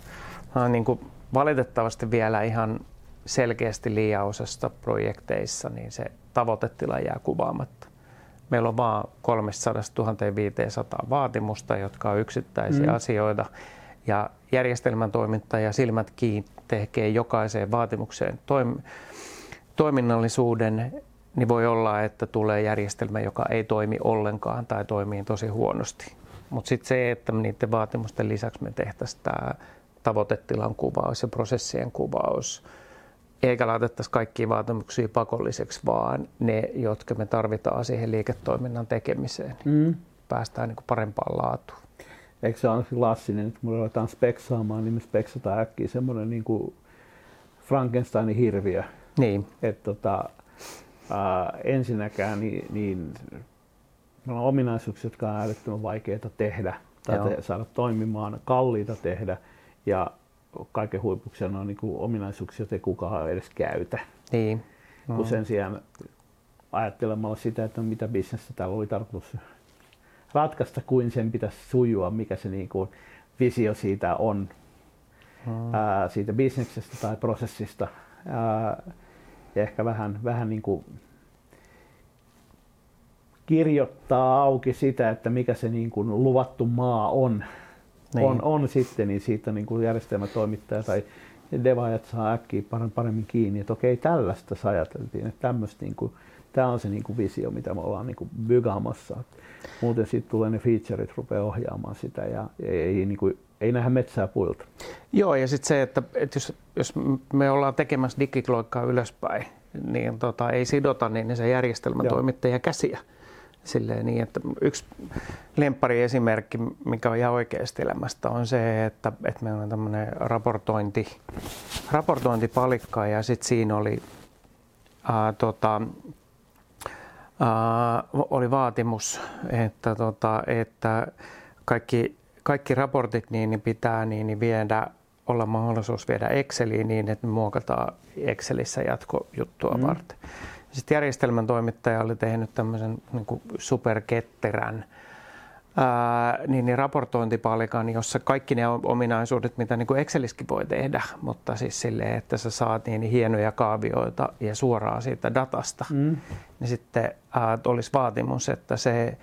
on niin kuin valitettavasti vielä ihan selkeästi liian osassa projekteissa, niin se tavoitetila jää kuvaamatta. Meillä on vain kolmesataatuhatta viisisataa vaatimusta, jotka on yksittäisiä mm. asioita. Ja järjestelmän toiminta ja silmät kiinni tekee jokaiseen vaatimukseen toim- toiminnallisuuden, niin voi olla, että tulee järjestelmä, joka ei toimi ollenkaan tai toimii tosi huonosti. Mutta sitten se, että niiden vaatimusten lisäksi me tehtäisiin tämä tavoitetilan kuvaus ja prosessien kuvaus, eikä laitettaisi kaikkia vaatimuksia pakolliseksi, vaan ne, jotka me tarvitaan siihen liiketoiminnan tekemiseen, mm. päästään niin kuin parempaan laatuun. Eikö se ole klassinen, että kun me ruvetaan speksaamaan, niin me speksataan äkkiä semmoinen niin kuin Frankensteinin hirviö. Niin. Että tota, äh, ensinnäkään niin, niin meillä on ominaisuuksia, jotka on älyttömän vaikeita tehdä tai te, saada toimimaan, kalliita tehdä ja kaiken huipuksena on niin kuin ominaisuuksia, joita ei kukaan edes käytä. Niin. No. Kun sen sijaan ajattelemalla sitä, että mitä bisnestä täällä oli tarkoitus ratkaista, kuin sen pitäisi sujua, mikä se niin kuin visio siitä on, hmm. ää, siitä bisneksestä tai prosessista. Ää, ja ehkä vähän, vähän niin kuin kirjoittaa auki sitä, että mikä se niin kuin luvattu maa on, niin. on, on sitten, niin siitä niin kuin järjestelmätoimittaja tai devaajat saa äkkiä paremmin kiinni, että okei, tällaista ajateltiin, että tämmöistä niin kuin tämä on se niinku visio, mitä me ollaan niinku bygaamassa. Muuten sitten tulee ne featureit, rupeaa ohjaamaan sitä ja ei, ei, niinku, ei nähdä metsää puilta. Joo, ja sitten se, että, että jos, jos me ollaan tekemässä digikloikkaa ylöspäin, niin tota, ei sidota niin se järjestelmätoimittajan käsiä. Silleen niin, että yksi lemppari esimerkki, mikä on ihan oikeasta elämästä, on se, että, että meillä on tämmöinen raportointi, raportointipalikka ja sitten siinä oli ää, tota, Uh, oli vaatimus, että, tota, että kaikki, kaikki raportit niin, niin pitää niin, niin viedä, olla mahdollisuus viedä Exceliin niin, että me muokataan Excelissä jatkojuttua mm. varten. Sitten järjestelmän toimittaja oli tehnyt tämmöisen niin kuin superketterän uh, niin, niin raportointipalikan, jossa kaikki ne ominaisuudet, mitä niin kuin Excelissäkin voi tehdä, mutta siis silleen, että sä saat niin, niin hienoja kaavioita ja suoraan siitä datasta. Mm. Niin sitten äh, olisi vaatimus, että se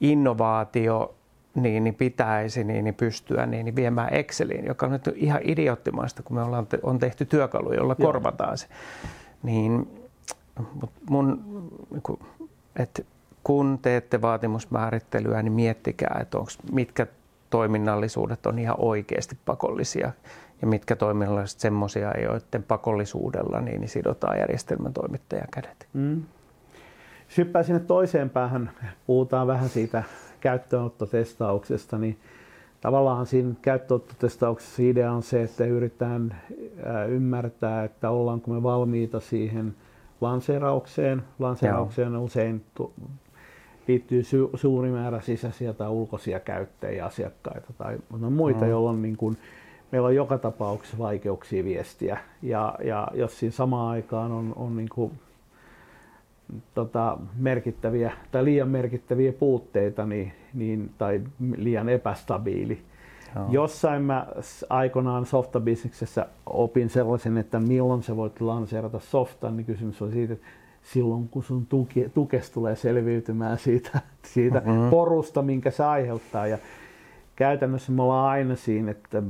innovaatio niin, niin pitäisi niin, niin pystyä niin, niin viemään Exceliin, joka on nyt ihan idioottimaista, kun me ollaan te- on tehty työkalu, jolla Joo. korvataan se. Niin, mut mun, et kun teette vaatimusmäärittelyä, niin miettikää, että onko mitkä toiminnallisuudet on ihan oikeasti pakollisia ja mitkä toiminnalliset semmoisia, joiden pakollisuudella niin, niin sidotaan järjestelmän toimittajan kädet. Mm. Syppää sinne toiseen päähän, puhutaan vähän siitä käyttöönottotestauksesta, niin tavallaan siinä käyttöönottotestauksessa idea on se, että yritetään ymmärtää, että ollaanko me valmiita siihen lanseeraukseen. Lanseeraukseen usein liittyy su- suuri määrä sisäisiä tai ulkoisia käyttäjiä, asiakkaita tai muita, mm. jolloin niin kun meillä on joka tapauksessa vaikeuksia viestiä ja, ja jos siinä samaan aikaan on, on niin kun Tota, merkittäviä tai liian merkittäviä puutteita niin, niin, tai liian epästabiili. Joo. Jossain mä aikanaan softabisneksessä opin sellaisen, että milloin sä voit lanseerata softan, niin kysymys on siitä, että silloin kun sun tuki, tukes tulee selviytymään siitä, siitä mm-hmm. porusta, minkä se aiheuttaa. Ja käytännössä me ollaan aina siinä, että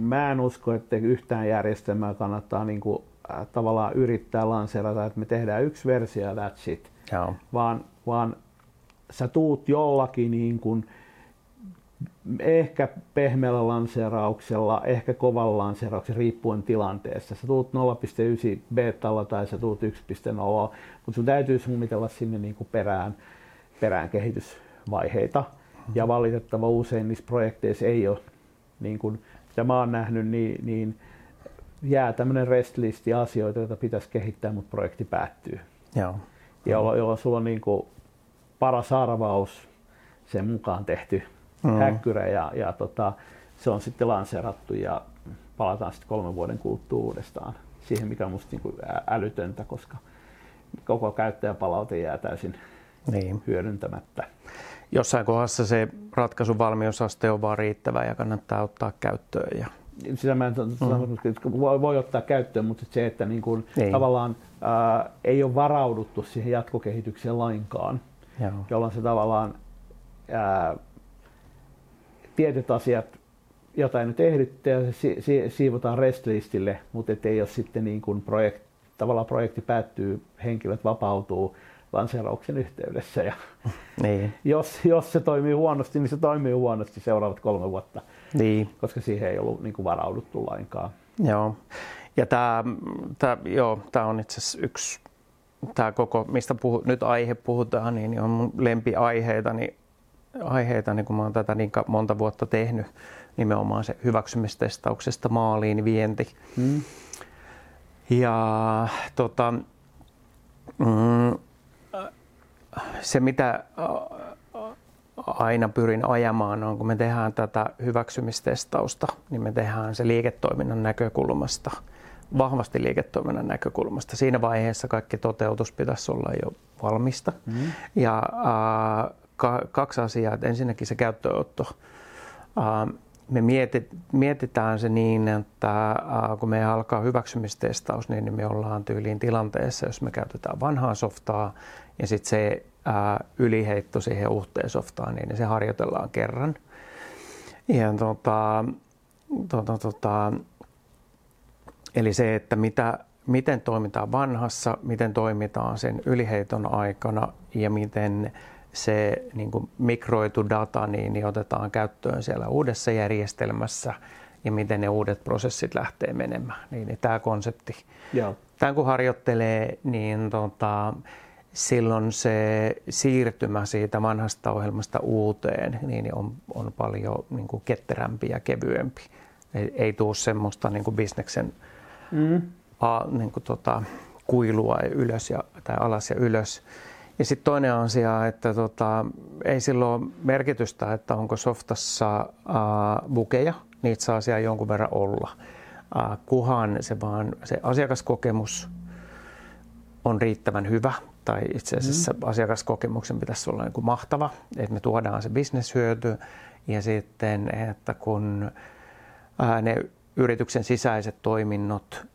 mä en usko, että yhtään järjestelmää kannattaa niin kuin, äh, tavallaan yrittää lanseerata, että me tehdään yksi versio ja that's it. Joo. Vaan, vaan sä tuut jollakin niin kuin, ehkä pehmeällä lanseerauksella, ehkä kovalla lanseerauksella, riippuen tilanteesta. Sä tuut nolla pilkku yhdeksän betalla tai sä tuut yksi pilkku nolla, mutta sun täytyy suunnitella sinne niin kuin perään, perään kehitysvaiheita. Ja valitettavan usein niissä projekteissa ei ole, niin kuin, mitä mä oon nähnyt, niin, niin jää tämmöinen restlisti asioita, joita pitäisi kehittää, mutta projekti päättyy. Joo. Jolloin jollo sulla on niin kuin paras arvaus, sen mukaan tehty mm. häkkyrä ja, ja tota, se on sitten lanseerattu ja palataan sitten kolmen vuoden kuluttua uudestaan siihen, mikä on musta niin kuin älytöntä, koska koko käyttäjäpalaute jää täysin niin. hyödyntämättä. Jossain kohdassa se ratkaisun valmiusaste on vaan riittävä ja kannattaa ottaa käyttöön. Ja... Sitä mä en mm. voi ottaa käyttöön, mutta se, että niin kuin tavallaan ää, ei ole varauduttu siihen jatkokehitykseen lainkaan, Joo. jolloin se tavallaan ää, tietyt asiat, jotain nyt ehditty, ja si- si- siivotaan restlistille, mutta ei ole sitten niin kuin projekt, tavallaan projekti päättyy, henkilöt vapautuu lanseerauksen yhteydessä ja niin. jos, jos se toimii huonosti, niin se toimii huonosti seuraavat kolme vuotta, niin. koska siihen ei ollut niin kuin varauduttu lainkaan. Joo, ja tämä, tämä, joo, tämä on itse asiassa yksi, tämä koko, mistä puhu, nyt aihe puhutaan, niin on mun lempiaiheitani, aiheitani, kun mä oon tätä niin monta vuotta tehnyt, nimenomaan se hyväksymistestauksesta maaliin vienti. Mm. Ja tota... Mm, se, mitä aina pyrin ajamaan, on kun me tehdään tätä hyväksymistestausta, niin me tehdään se liiketoiminnan näkökulmasta, vahvasti liiketoiminnan näkökulmasta. Siinä vaiheessa kaikki toteutus pitäisi olla jo valmista. Mm-hmm. Ja äh, ka- kaksi asiaa. Ensinnäkin se käyttöönotto. Äh, me mietit- mietitään se niin, että äh, kun me alkaa hyväksymistestaus, niin me ollaan tyyliin tilanteessa, jos me käytetään vanhaa softaa, ja sitten se ää, yliheitto siihen uuteen softaan, niin se harjoitellaan kerran. Ja tota, tota, tota, eli se, että mitä, miten toimitaan vanhassa, miten toimitaan sen yliheiton aikana ja miten se niin kuin mikroitu data niin, niin otetaan käyttöön siellä uudessa järjestelmässä ja miten ne uudet prosessit lähtee menemään. Niin, niin tämä konsepti. Joo. Tämän kun harjoittelee, niin tota, silloin se siirtymä siitä vanhasta ohjelmasta uuteen niin on, on paljon niin kuin ketterämpi ja kevyempi. Ei, ei tule semmoista niin kuin bisneksen mm. a, niin kuin tota, kuilua ylös ja, tai alas ja ylös. Ja sitten toinen asia, että tota, ei silloin ole merkitystä, että onko softassa bukeja. Niitä saa siellä jonkun verran olla. Ää, kuhan se, vaan, se asiakaskokemus on riittävän hyvä. Tai itse asiassa mm. asiakaskokemuksen pitäisi olla niin kuin mahtava, että me tuodaan se bisneshyöty ja sitten, että kun ne yrityksen sisäiset toiminnot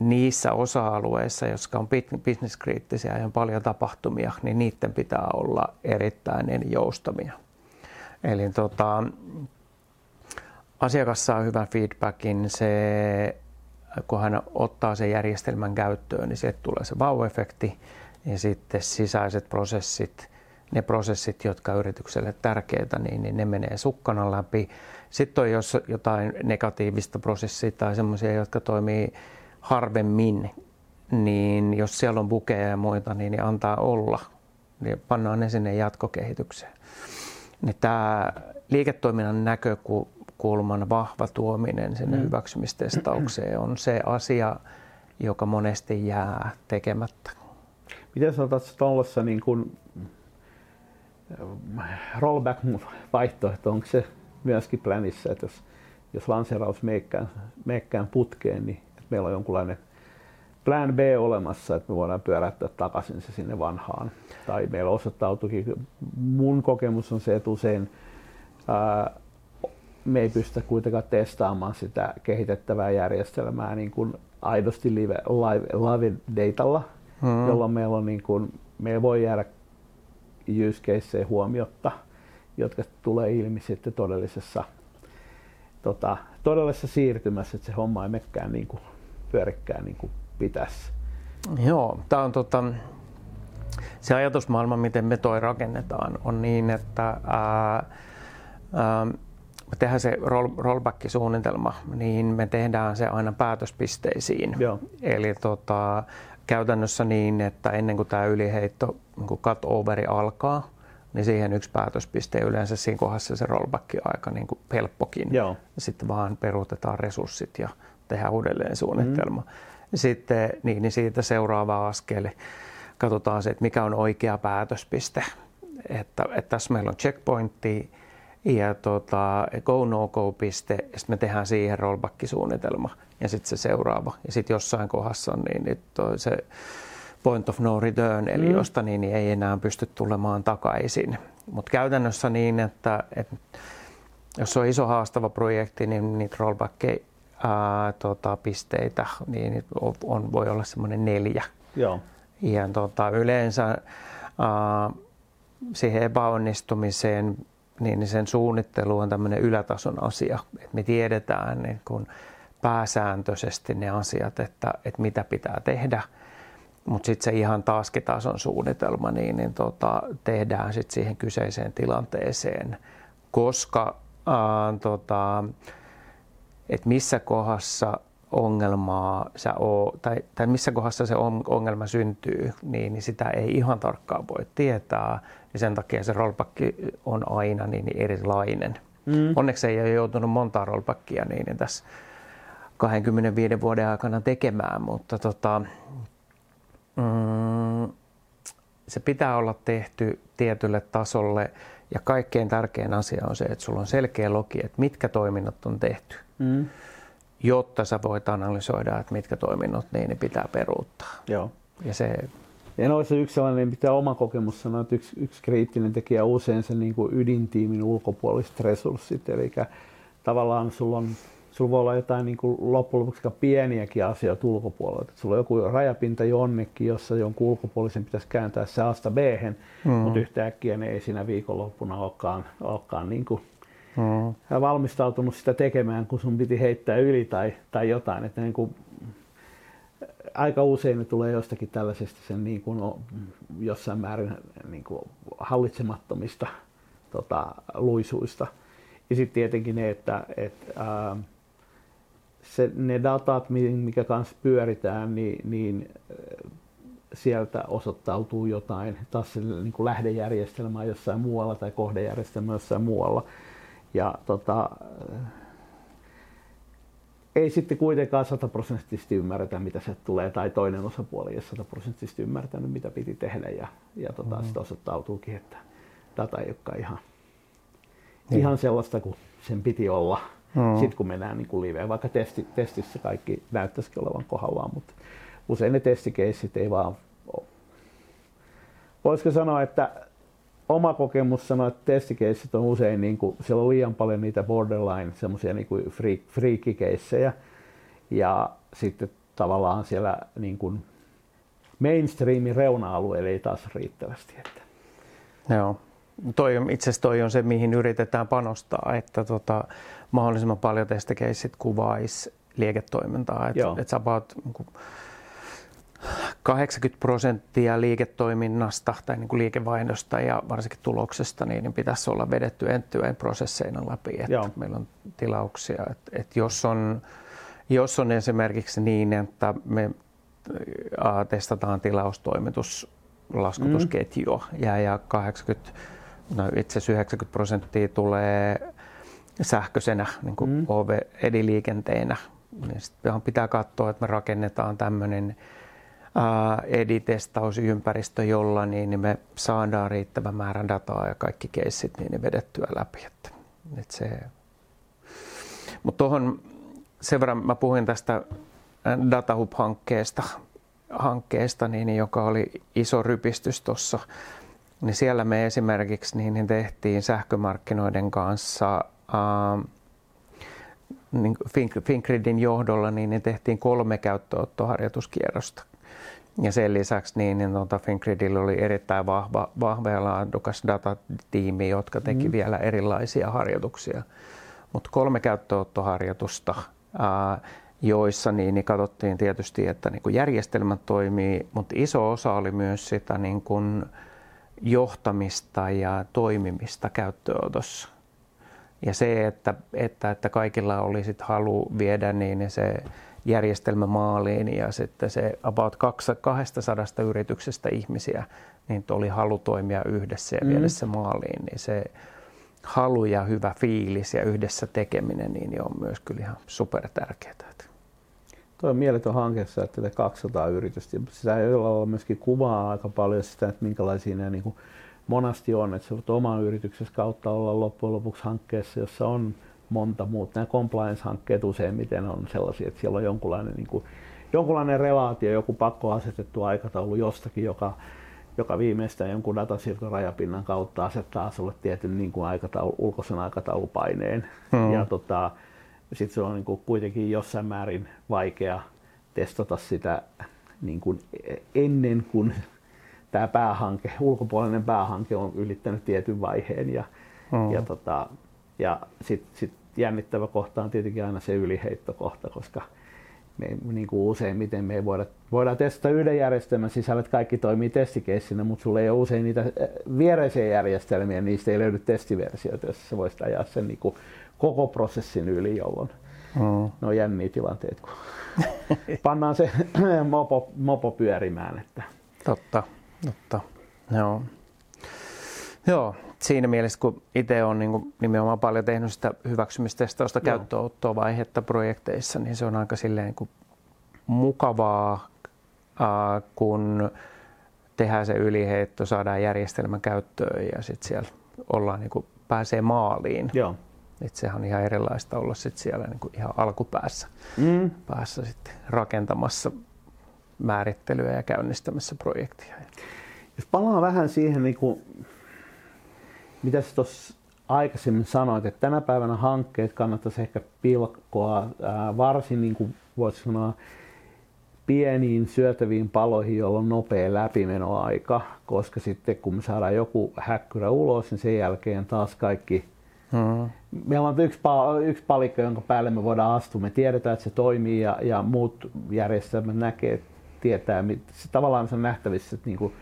niissä osa-alueissa, jotka on bisneskriittisiä ja on paljon tapahtumia, niin niiden pitää olla erittäin joustavia. Eli tota, asiakas saa hyvän feedbackin, se, kun hän ottaa sen järjestelmän käyttöön, niin sieltä tulee se wow-efekti. Ja sitten sisäiset prosessit, ne prosessit, jotka on yritykselle tärkeitä, niin, niin ne menee sukkana läpi. Sitten on jos jotain negatiivista prosessia tai semmoisia, jotka toimii harvemmin, niin jos siellä on bukeja ja muita, niin ne antaa olla. Niin pannaan ne sinne jatkokehitykseen. Niin tämä liiketoiminnan näkökulman vahva tuominen sinne hyväksymistestaukseen on se asia, joka monesti jää tekemättä. Miten sanotaan tuollaisessa niin kuin rollback-vaihtoehto, onko se myöskin planissä, että jos, jos lanseeraus meikään, meikään putkeen, niin että meillä on jonkunlainen plan B olemassa, että me voidaan pyöräyttää takaisin se sinne vanhaan. Tai meillä osoittautuikin, mun kokemus on se, että usein ää, me ei pystytä kuitenkaan testaamaan sitä kehitettävää järjestelmää niin kuin aidosti live, live, live datalla. Hmm. Jolloin meillä on niin kuin, meillä voi jäädä use caseen huomiotta, jotka tulee ilmi sitten todellisessa tota, todellisessa siirtymässä, että se homma ei menekään niin kuin pyörikään niin kuin pitäisi. Joo, tämä on tota, se ajatusmaailma, miten me toi rakennetaan, on niin, että ää, ää, me tehdään se roll, rollback-suunnitelma, niin me tehdään se aina päätöspisteisiin. Joo. Eli tota, käytännössä niin, että ennen kuin tämä yliheitto, kun cut-overi alkaa, niin siihen yksi päätöspiste yleensä siinä kohdassa se rollback on aika niin kuin helppokin. Joo. Sitten vaan peruutetaan resurssit ja tehdään uudelleen suunnitelma. Mm. Sitten niin, niin siitä seuraava askel. Katsotaan se, että mikä on oikea päätöspiste. Että, että tässä meillä on checkpointti ja tota, go-no-go-piste, ja sitten me tehdään siihen rollback-suunnitelma ja sitten se seuraava. Ja sitten jossain kohdassa on niin, nyt on se point of no return, eli mm. josta niin, niin ei enää pysty tulemaan takaisin. Mutta käytännössä niin, että, että jos on iso haastava projekti, niin niitä rollback-pisteitä niin on, on, voi olla semmoinen neljä. Joo. Ja tota, yleensä ää, siihen epäonnistumiseen, niin sen suunnittelu on tämmöinen ylätason asia. Et me tiedetään niin kun pääsääntöisesti ne asiat, että, että mitä pitää tehdä, mutta sitten se ihan taskitason suunnitelma niin, niin tota, tehdään sit siihen kyseiseen tilanteeseen, koska ää, tota, et missä kohdassa ongelmaa sä oo, tai, tai missä kohdassa se ongelma syntyy, niin, niin sitä ei ihan tarkkaan voi tietää. Ja sen takia se rollback on aina niin, niin erilainen. Mm. Onneksi ei ole joutunut montaa rollbackia niin, niin tässä kaksikymmentäviisi vuoden aikana tekemään, mutta tota, mm, se pitää olla tehty tietylle tasolle. Ja kaikkein tärkein asia on se, että sulla on selkeä logi, että mitkä toiminnot on tehty. Mm. Jotta sä voit analysoida, että mitkä toiminnot niin pitää peruuttaa. Joo. Ja se... ja no, se yksi sellainen, mitä oma kokemus sanoo, että yksi, yksi kriittinen tekijä on usein se niin kuin ydintiimin ulkopuoliset resurssit. Eli tavallaan sulla, on, sulla voi olla jotain niin kuin loppujen lopuksi pieniäkin asioita ulkopuolelta. Sulla on joku rajapinta jonnekin, jossa jonkun ulkopuolisen pitäisi kääntää se Asta B-hen, mm. mutta yhtäkkiä ne ei siinä viikonloppuna olekaan, olekaan niin kuin Mm. valmistautunut sitä tekemään, kun sun piti heittää yli tai, tai jotain. Että niin kuin, aika usein ne tulee jostakin tällaisesta sen niin kuin jossain määrin niin kuin hallitsemattomista tota, luisuista. Ja sitten tietenkin ne, että et, ää, se, ne datat, mikä kanssa pyöritään, niin, niin sieltä osoittautuu jotain taas se, niin kuin lähdejärjestelmää jossain muualla tai kohdejärjestelmää jossain muualla. Ja tota, ei sitten kuitenkaan sataprosenttisesti ymmärretä, mitä se tulee, tai toinen osapuoli ei ole sataprosenttisesti ymmärtänyt, mitä piti tehdä, ja, ja tota, mm-hmm. sitten osoittautuukin, että data ei olekaan ihan, mm-hmm. ihan sellaista kuin sen piti olla, mm-hmm. sitten kun mennään niin kuin liveen, vaikka testi, testissä kaikki näyttäisikin olevan kohdallaan, mutta usein ne testikeissit ei vaan ole. Voisiko sanoa, että oma kokemus sanoo, että testikeissit on usein, niin kuin, siellä on liian paljon niitä borderline, semmoisia niin kuin friikkikeissejä. Ja sitten tavallaan siellä niin kuin mainstreamin reuna-alueella ei taas riittävästi. Että. Joo. Toi on, itse asiassa toi on se, mihin yritetään panostaa, että tota, mahdollisimman paljon testikeissit kuvaisi liiketoimintaa. Et, et sä paat, kahdeksankymmentä prosenttia liiketoiminnasta tai niin kuin liikevaihdosta ja varsinkin tuloksesta niin pitäisi olla vedetty end-to-end prosesseina läpi, että Joo. meillä on tilauksia. Et, et jos, on, jos on esimerkiksi niin, että me ä, testataan tilaustoimituslaskutusketjua mm. ja, ja kahdeksankymmentä, no itse yhdeksänkymmentä prosenttia tulee sähköisenä niin kuin mm. O V-ediliikenteenä, niin sitten pitää katsoa, että me rakennetaan tämmöinen editestausympäristö, jolla niin me saadaan riittävän määrän dataa ja kaikki keissit niin vedettyä läpi. Mutta tuohon sen verran mä puhuin tästä Datahub-hankkeesta, hankkeesta, niin, joka oli iso rypistys tuossa. Niin siellä me esimerkiksi niin tehtiin sähkömarkkinoiden kanssa ää, niin Fingridin johdolla niin ne tehtiin kolme käyttöottoharjoituskierrosta. Ja sen lisäksi niin, niin tuota Fingridillä oli erittäin vahva, vahva ja laadukas datatiimi, jotka teki mm. vielä erilaisia harjoituksia. mutta kolme käyttöönottoharjoitusta, joissa niin, niin katsottiin tietysti, että niin kuin järjestelmä toimii, mutta iso osa oli myös sitä niin kuin johtamista ja toimimista käyttöönotossa. Ja se, että, että, että kaikilla oli sit halu viedä niin se järjestelmä maaliin ja sitten se about kaksisataa yrityksestä ihmisiä, niin oli halu toimia yhdessä ja mm. viedä se maaliin, niin se halu ja hyvä fiilis ja yhdessä tekeminen niin on myös kyllä ihan supertärkeää. Tuo on mieletön hanke, että kaksisataa yritystä. Sitä jollain lailla myöskin kuvaa aika paljon sitä, että minkälaisia ne niin kuin monasti on, että se voit oman yrityksessä kautta olla loppujen lopuksi hankkeessa, jossa on monta muuta. Nämä compliance-hankkeet useimmiten on sellaisia, että siellä on jonkunlainen, niin kuin, jonkunlainen relaatio, joku pakko asetettu aikataulu jostakin, joka, joka viimeistään jonkun datasiirron rajapinnan kautta asettaa sulle tietyn niin kuin aikataulu, ulkoisen aikataulupaineen. Mm. Ja tota, sitten se on niin kuin kuitenkin jossain määrin vaikea testata sitä niin kuin ennen kuin tämä päähanke, ulkopuolinen päähanke on ylittänyt tietyn vaiheen ja, mm. ja, tota, ja sitten sit jännittävä kohta on tietenkin aina se yliheittokohta, koska me, niin kuin useimmiten me ei voida, voidaan testata yhden järjestelmän sisällä, että kaikki toimii testikeissinä, mutta sulla ei ole usein niitä viereisiä järjestelmiä, niistä ei löydy testiversioita, jossa sä voisit ajaa sen niin kuin koko prosessin yli, jolloin mm. ne on jänniä tilanteet, kun pannaan se mopo, mopo pyörimään. Että. Totta. Totta. Joo. Joo. Siinä mielessä, kun itse olen niin kuin nimenomaan paljon tehnyt sitä hyväksymistestausta käyttöönottoa vaihetta projekteissa, niin se on aika silleen niin kuin mukavaa, äh, kun tehdään se yliheitto, saadaan järjestelmä käyttöön ja sitten siellä ollaan, niin kuin pääsee maaliin. Joo. Et sehän on ihan erilaista olla sit siellä niin kuin ihan alkupäässä mm. päässä sitten rakentamassa määrittelyä ja käynnistämässä projektia. Jos palaan vähän siihen, niin kuin, mitä sä tuossa aikaisemmin sanoit, että tänä päivänä hankkeet kannattaisi ehkä pilkkoa ää, varsin niin kuin voisi sanoa pieniin syötäviin paloihin, joilla on nopea läpimenoaika, koska sitten kun me saadaan joku häkkyrä ulos, niin sen jälkeen taas kaikki mm-hmm. meillä on yksi, pal- yksi palikka, jonka päälle me voidaan astua. Me tiedetään, että se toimii ja, ja muut järjestelmät näkee, tietää. Se tavallaan se on nähtävissä että niin kuin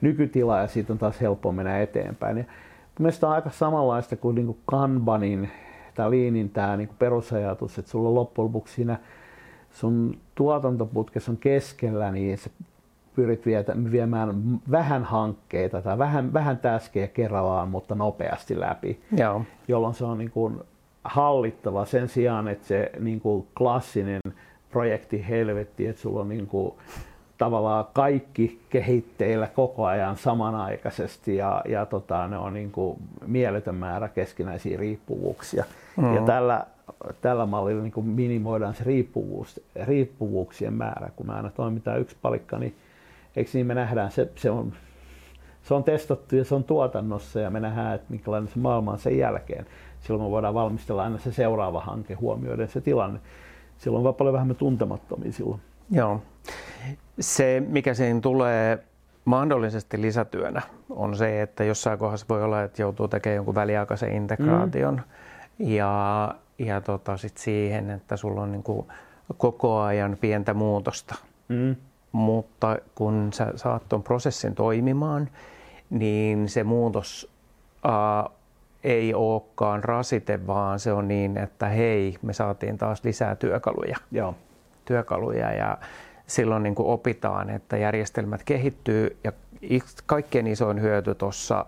nykytila ja siitä on taas helppo mennä eteenpäin. Ja mielestäni on aika samanlaista kuin, niin kuin Kanbanin tai Leanin tämä niin kuin perusajatus, että sulla on loppujen lopuksi siinä sun tuotantoputkessa on keskellä, niin se pyrit viemään vähän hankkeita tai vähän, vähän täskejä kerrallaan, mutta nopeasti läpi, Joo. jolloin se on niin kuin hallittava sen sijaan, että se niin kuin klassinen projekti helvetti, että sulla on niin kuin tavallaan kaikki kehitteillä koko ajan samanaikaisesti ja, ja tota, ne on niin kuin mieletön määrä keskinäisiä riippuvuuksia. Mm-hmm. Ja tällä, tällä mallilla niin kuin minimoidaan se riippuvuus, riippuvuuksien määrä, kun me aina toimitaan yksi palikka, niin eikö niin me nähdään, se, se, on, se on testattu ja se on tuotannossa ja me nähdään, että minkälainen se maailma on sen jälkeen. Silloin me voidaan valmistella aina se seuraava hanke huomioiden se tilanne. Silloin on vaan paljon vähemmän tuntemattomia silloin. Joo. Se, mikä siinä tulee mahdollisesti lisätyönä, on se, että jossain kohdassa voi olla, että joutuu tekemään jonkun väliaikaisen integraation mm. ja, ja tota, sit siihen, että sulla on niin kuin koko ajan pientä muutosta. Mm. Mutta kun sä saat ton prosessin toimimaan, niin se muutos ää, ei olekaan rasite, vaan se on niin, että hei, me saatiin taas lisää työkaluja. Joo. Työkaluja ja silloin niin kuin opitaan, että järjestelmät kehittyy ja kaikkein isoin hyöty tuossa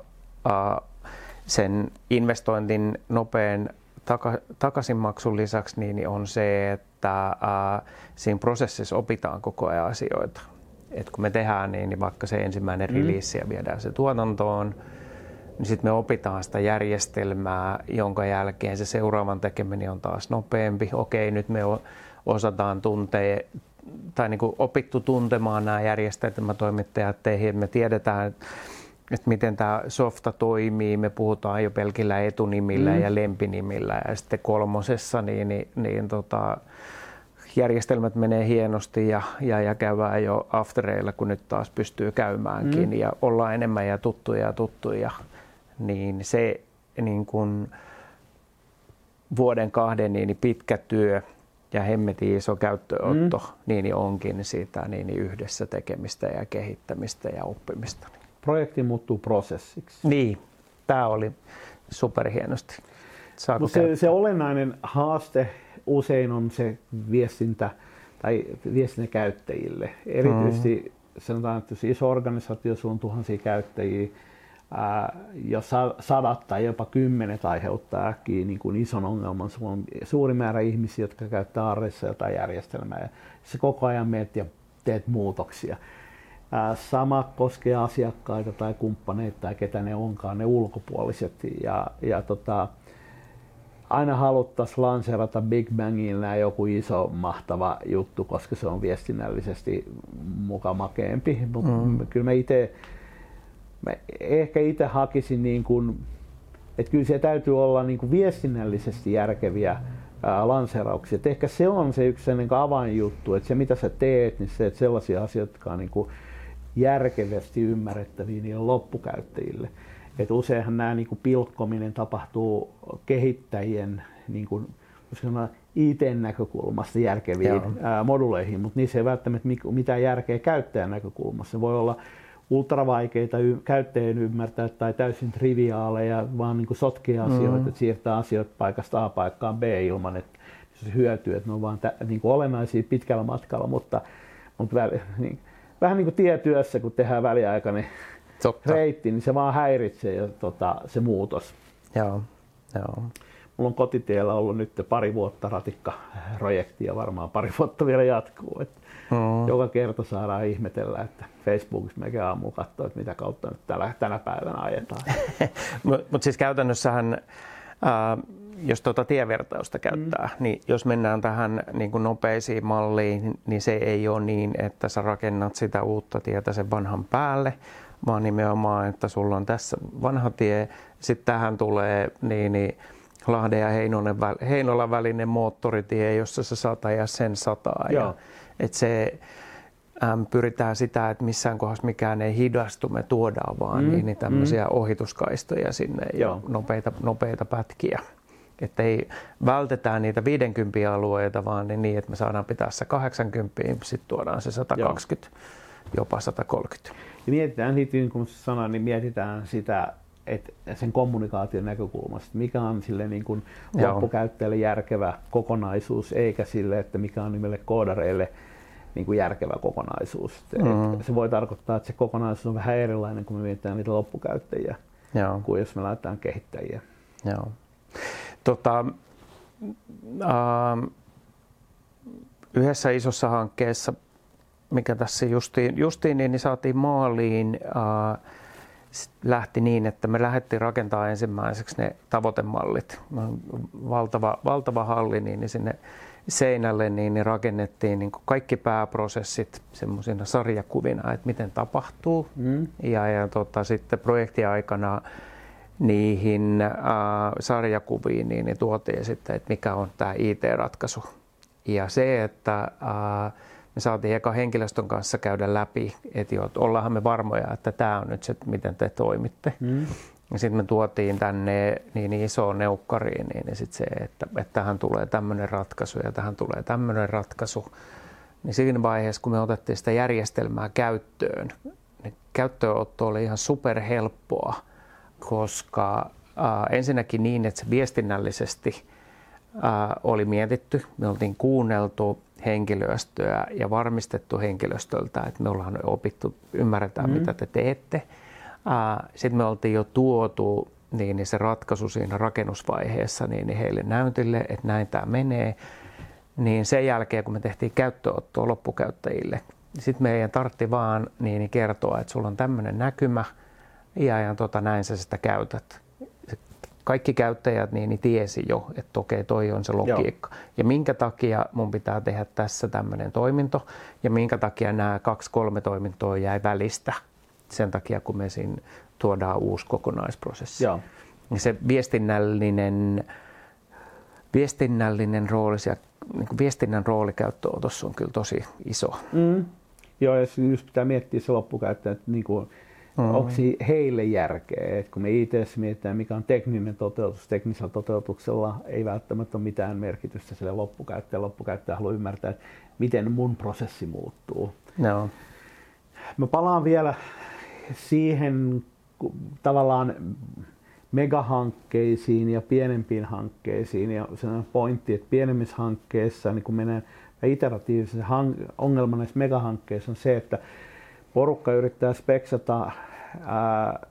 sen investointin nopean taka, takaisinmaksun lisäksi niin on se, että ää, siinä prosessissa opitaan koko ajan asioita. Et kun me tehdään niin, niin vaikka se ensimmäinen mm. release ja viedään se tuotantoon, niin sitten me opitaan sitä järjestelmää, jonka jälkeen se seuraavan tekeminen on taas nopeampi. Okei, nyt me osataan tuntea, tai niin kuin opittu tuntemaan nämä järjestelmätoimittajat, ja me tiedetään, että miten tämä softa toimii, me puhutaan jo pelkillä etunimillä mm. ja lempinimillä ja sitten kolmosessa niin, niin, niin tota, järjestelmät menee hienosti ja, ja, ja käydään jo aftereilla, kun nyt taas pystyy käymäänkin mm. ja ollaan enemmän ja tuttuja ja tuttuja, niin se niin kun vuoden kahden niin pitkä työ ja hemmetin iso käyttöönotto mm. niin onkin siitä niin yhdessä tekemistä ja kehittämistä ja oppimista. Projekti muuttuu prosessiksi. Niin, tämä oli superhienosti. No se, se olennainen haaste usein on se viestintä tai viestintäkäyttäjille. Erityisesti mm. sanotaan, että jos iso organisaatio, on tuhansia käyttäjiä, ää, ja sadat tai jopa kymmenet aiheuttaa äkkiä niin kuin ison ongelman. Sulla on suuri määrä ihmisiä, jotka käyttää arjessa jotain järjestelmää, ja se koko ajan meet ja teet muutoksia. Sama koskee asiakkaita tai kumppaneita tai ketä ne onkaan, ne ulkopuoliset. Ja, ja tota, aina haluttaisiin lanseerata Big Bangillä joku iso mahtava juttu, koska se on viestinnällisesti muka makeempi. Mm. Kyllä mä ite, mä ehkä itse hakisin, niin kun, että kyllä se täytyy olla niin kun viestinnällisesti järkeviä lanseerauksia. Et ehkä se on se yksi niin kun avainjuttu, että se mitä sä teet, niin se, että sellaisia asioita, jotka on niin kun järkevästi ymmärrettäviä niille loppukäyttäjille. Et useinhan nämä niin kuin pilkkominen tapahtuu kehittäjien niin kuin, sanoa, I T-näkökulmasta järkeviin ää, moduleihin, mutta niissä ei välttämättä mitään järkeä käyttäjän näkökulmassa. Voi olla ultravaikeita y- käyttäjien ymmärtää tai täysin triviaaleja, vaan niin kuin sotkea asioita, mm-hmm. että siirtää asioita paikasta A paikkaan B ilman, että se hyötyy, että ne on vaan tä- niin kuin olennaisia pitkällä matkalla, mutta, mutta väl- niin, vähän niin kuin tietyössä, kun tehdään väliaikainen Totta. reitti, niin se vaan häiritsee ja, tota, se muutos. Joo, joo. Mulla on kotitiellä ollut nyt pari vuotta ratikkaprojekti ja varmaan pari vuotta vielä jatkuu. Et mm. Joka kerta saadaan ihmetellä, että Facebookissa mekin aamulla katsoo, että mitä kautta nyt tällä, tänä päivänä ajetaan. Mutta siis käytännössähän, äh, jos tuota tievertausta käyttää, mm. niin jos mennään tähän niin kuin nopeisiin malliin, niin se ei ole niin, että sä rakennat sitä uutta tietä sen vanhan päälle, vaan nimenomaan, että sulla on tässä vanha tie, sitten tähän tulee niin, niin Lahden ja Heinolan, Heinolan välinen moottoritie, jossa se sata ja sen sataa. Ja, et se, äm, pyritään sitä, että missään kohdassa mikään ei hidastu, me tuodaan vaan mm. niin, niin tämmöisiä mm. ohituskaistoja sinne ja nopeita, nopeita pätkiä. Että ei vältetään niitä viisikymmentä alueita, vaan niin, että me saadaan pitää se kahdeksankymmentä, sitten tuodaan se sata kaksikymmentä, Joo. jopa sata kolmekymmentä. Ja mietitään, niin kuin sanoin, niin mietitään sitä, että sen kommunikaation näkökulmasta, mikä on sille niin kuin loppukäyttäjälle järkevä kokonaisuus, eikä sille, että mikä on nimelle koodareille niin kuin järkevä kokonaisuus. Mm-hmm. Se voi tarkoittaa, että se kokonaisuus on vähän erilainen, kun me mietitään niitä loppukäyttäjiä, Joo. kuin jos me laitetaan kehittäjiä. Joo. Tota, ähm, yhdessä isossa hankkeessa, mikä tässä justiin, justiin niin saatiin maaliin, äh, lähti niin, että me lähdettiin rakentamaan ensimmäiseksi ne tavoitemallit. Valtava, valtava halli, niin sinne seinälle niin, niin rakennettiin niin kuin kaikki pääprosessit semmoisina sarjakuvina, että miten tapahtuu. Mm. Ja, ja tota, sitten projektin aikana niihin äh, sarjakuviin niin, niin tuotiin sitten, että mikä on tämä I T-ratkaisu. Ja se, että äh, me saatiin eka henkilöstön kanssa käydä läpi, että ollaanhan me varmoja, että tämä on nyt se, miten te toimitte. Mm. Sitten me tuotiin tänne niin isoon neukkariin niin sit se, että, että tähän tulee tämmöinen ratkaisu ja tähän tulee tämmöinen ratkaisu. Niin siinä vaiheessa, kun me otettiin sitä järjestelmää käyttöön, niin käyttöönotto oli ihan superhelppoa, koska äh, ensinnäkin niin, että se viestinnällisesti äh, oli mietitty, me oltiin kuunneltu henkilöstöä ja varmistettu henkilöstöltä, että me ollaan opittu, ymmärretään mm. mitä te teette. Sitten me oltiin jo tuotu niin se ratkaisu siinä rakennusvaiheessa niin heille näytille, että näin tämä menee. Niin sen jälkeen, kun me tehtiin käyttöönottoa loppukäyttäjille, sitten meidän tartti vaan niin kertoa, että sulla on tämmöinen näkymä ja, ja tota, näin sä sitä käytät. Kaikki käyttäjät niin, niin tiesi jo, että okei, toi on se logiikka. Joo. Ja minkä takia mun pitää tehdä tässä tämmöinen toiminto ja minkä takia nämä kaksi kolme toimintoa jäi välistä sen takia, kun me siinä tuodaan uusi kokonaisprosessi. Joo. Ja se viestinnällinen, viestinnällinen rooli, se, niin kuin viestinnän rooli käyttöönotossa on kyllä tosi iso. Mm. Joo, ja just pitää miettiä se loppukäyttäjä, että niin kuin Mm-hmm. Onko heille järkeä? Et kun me I T:ssä mietitään, mikä on tekninen toteutus, teknisellä toteutuksella ei välttämättä ole mitään merkitystä sille loppukäyttäjälle. Loppukäyttäjä haluaa ymmärtää, että miten mun prosessi muuttuu. No. Mä palaan vielä siihen tavallaan megahankkeisiin ja pienempiin hankkeisiin. Ja sellainen pointti, että pienemmissä hankkeissa niin kun mennään iteratiivisen ongelman näissä megahankkeissa on se, että porukka yrittää speksata ää,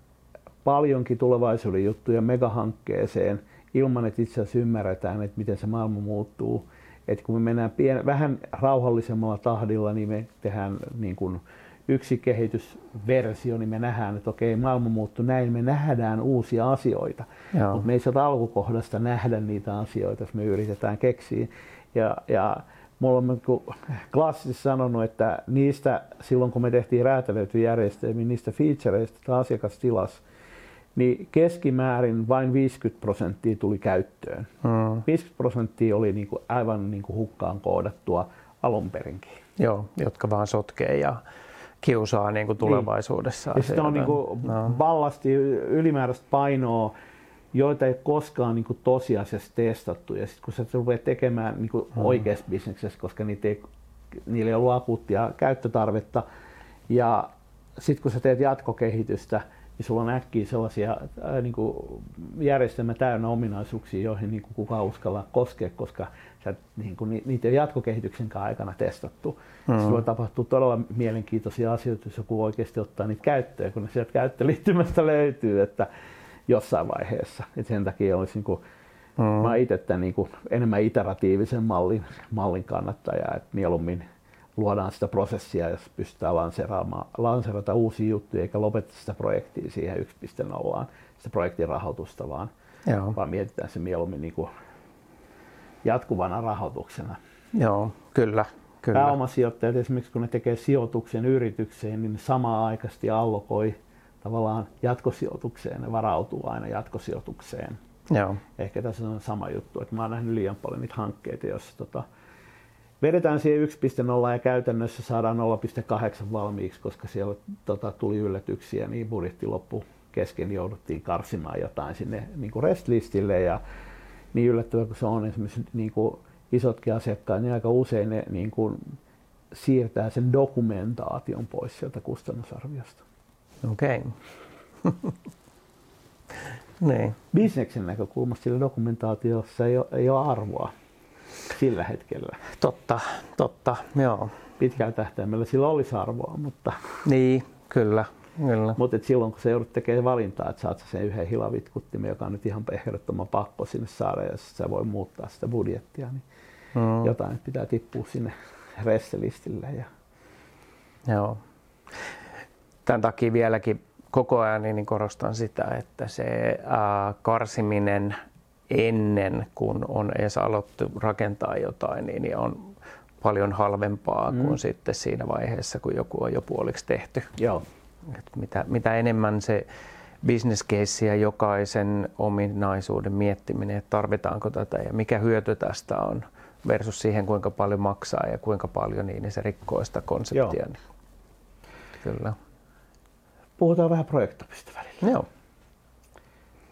paljonkin tulevaisuuden juttuja megahankkeeseen ilman, että itse asiassa ymmärretään, että miten se maailma muuttuu. Et kun me mennään pien, vähän rauhallisemmalla tahdilla, niin me tehdään niin kuin yksi kehitysversio, niin me nähdään, että okei, maailma muuttuu näin, me nähdään uusia asioita. Mutta me ei sieltä alkukohdasta nähdä niitä asioita, jos me yritetään keksiä. Ja, ja mulla on klassisesti sanonut, että niistä, silloin kun me tehtiin räätälöityjä järjestelmiä, niistä featureista, joita asiakas tilasi, niin keskimäärin vain viisikymmentä prosenttia tuli käyttöön. Hmm. viisikymmentä prosenttia oli niin kuin aivan niin kuin hukkaan koodattua alun perinkin. Joo, jotka vaan sotkee ja kiusaa niin kuin tulevaisuudessa. Niin. Se on niin kuin no. ballasti, ylimääräistä painoa, joita ei koskaan niin kuin tosiasiassa testattu. Ja sitten kun sä rupeat tekemään niin kuin hmm. oikeassa bisneksessä, koska niitä ei, niillä ei ollut akuuttia käyttötarvetta. Ja sitten kun sä teet jatkokehitystä, niin sulla on äkkiä sellaisia ää, niin kuin järjestelmä täynnä ominaisuuksia, joihin niin kuin kukaan uskalla koskea, koska sä, niin kuin, niitä ei jatkokehityksen aikana testattu. Hmm. Sulla tapahtuu todella mielenkiintoisia asioita, jos joku oikeasti ottaa niitä käyttöön, kun ne sieltä käyttöliittymästä löytyy. Että jossain vaiheessa. Et sen takia olisi niin kuin, mm. mä olen itse tämän niin kuin enemmän iteratiivisen mallin, mallin kannattaja. Et mieluummin luodaan sitä prosessia, jos pystytään lanseeraamaan uusia juttuja eikä lopettaa sitä projektia siihen yksi piste nolla, sitä projektin rahoitusta, vaan, vaan mietitään se mieluummin niin kuin jatkuvana rahoituksena. Joo, kyllä. kyllä. Pääomasijoittajat esimerkiksi kun ne tekee sijoituksen yritykseen, niin samaan aikaisesti allokoi tavallaan jatkosijoitukseen, ne varautuu aina jatkosijoitukseen. Joo. Ehkä tässä on sama juttu, että mä oon nähnyt liian paljon niitä hankkeita, joissa tota, vedetään siihen yksi piste nolla ja käytännössä saadaan nolla pilkku kahdeksan valmiiksi, koska siellä tota, tuli yllätyksiä, niin budjetti loppu kesken jouduttiin karsimaan jotain sinne niin kuin restlistille. Ja niin yllättävää kuin se on esimerkiksi niin kuin isotkin asiakkaat, niin aika usein ne niin kuin siirtää sen dokumentaation pois sieltä kustannusarviosta. Okei. Niin. Bisneksen näkökulmasta sillä dokumentaatiossa ei ole, ei ole arvoa sillä hetkellä. Totta, totta, joo. Pitkällä tähtäimellä sillä olisi arvoa, mutta... Niin, kyllä, kyllä. Mutta silloin kun sä joudut tekemään valintaa, että saat sen yhden hilavitkuttimen, joka on nyt ihan ehdottoman pakko sinne saada, ja sä voi muuttaa sitä budjettia, niin mm. jotain pitää tippua sinne restelistille. Ja... Joo. Tämän takia vieläkin koko ajan niin korostan sitä, että se ää, karsiminen ennen kuin on edes aloittu rakentaa jotain, niin on paljon halvempaa mm. kuin sitten siinä vaiheessa, kun joku on jo puoliksi tehty. Joo. Et mitä, mitä enemmän se business case ja jokaisen ominaisuuden miettiminen, että tarvitaanko tätä ja mikä hyöty tästä on versus siihen, kuinka paljon maksaa ja kuinka paljon, niin se rikkoo sitä konseptia. Joo. Kyllä. Puhutaan vähän projektoimista välillä. Joo.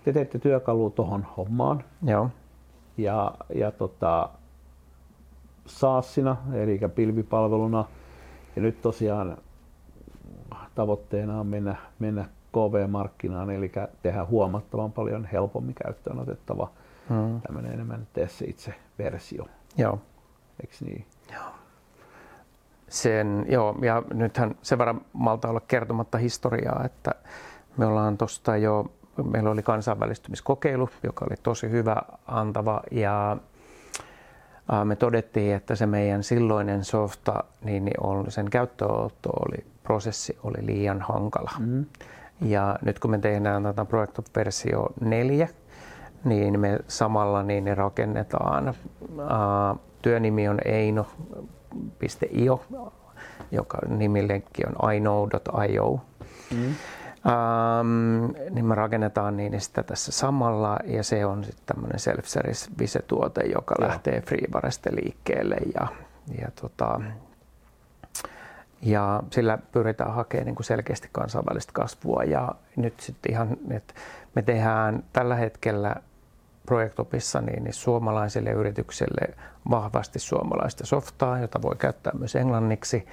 Te teette työkalua tuohon hommaan. Joo. Ja, ja tota, SaaSina, eli pilvipalveluna. Ja nyt tosiaan tavoitteena on mennä, mennä K V-markkinaan, eli tehdä huomattavan paljon helpommin käyttöön otettava mm. tämmöinen enemmän tee se itse versio. Joo. Eiks niin? Joo. Sen, joo, ja nythän sen verran malta olla kertomatta historiaa, että me ollaan tosta jo, meillä oli kansainvälistymiskokeilu, joka oli tosi hyvä, antava, ja me todettiin, että se meidän silloinen softa, niin sen käyttöönotto oli, prosessi oli liian hankala. Mm-hmm. Ja nyt kun me tehdään tätä Project of versio neljä, niin me samalla niin ne rakennetaan. Työnimi on Eino piste io, joka nimilenkki on Eino piste io. Mm. Ähm, niin me rakennetaan niin sitä tässä samalla ja se on sitten tämmöinen self-service vise-tuote, joka Joo. lähtee FreeWaresta liikkeelle ja, ja tota, Ja sillä pyritään hakemaan niin kuin selkeästi kansainvälistä kasvua. Ja nyt sitten ihan, että me tehdään tällä hetkellä Projektopissa niin, niin suomalaisille yrityksille vahvasti suomalaista softaa, jota voi käyttää myös englanniksi.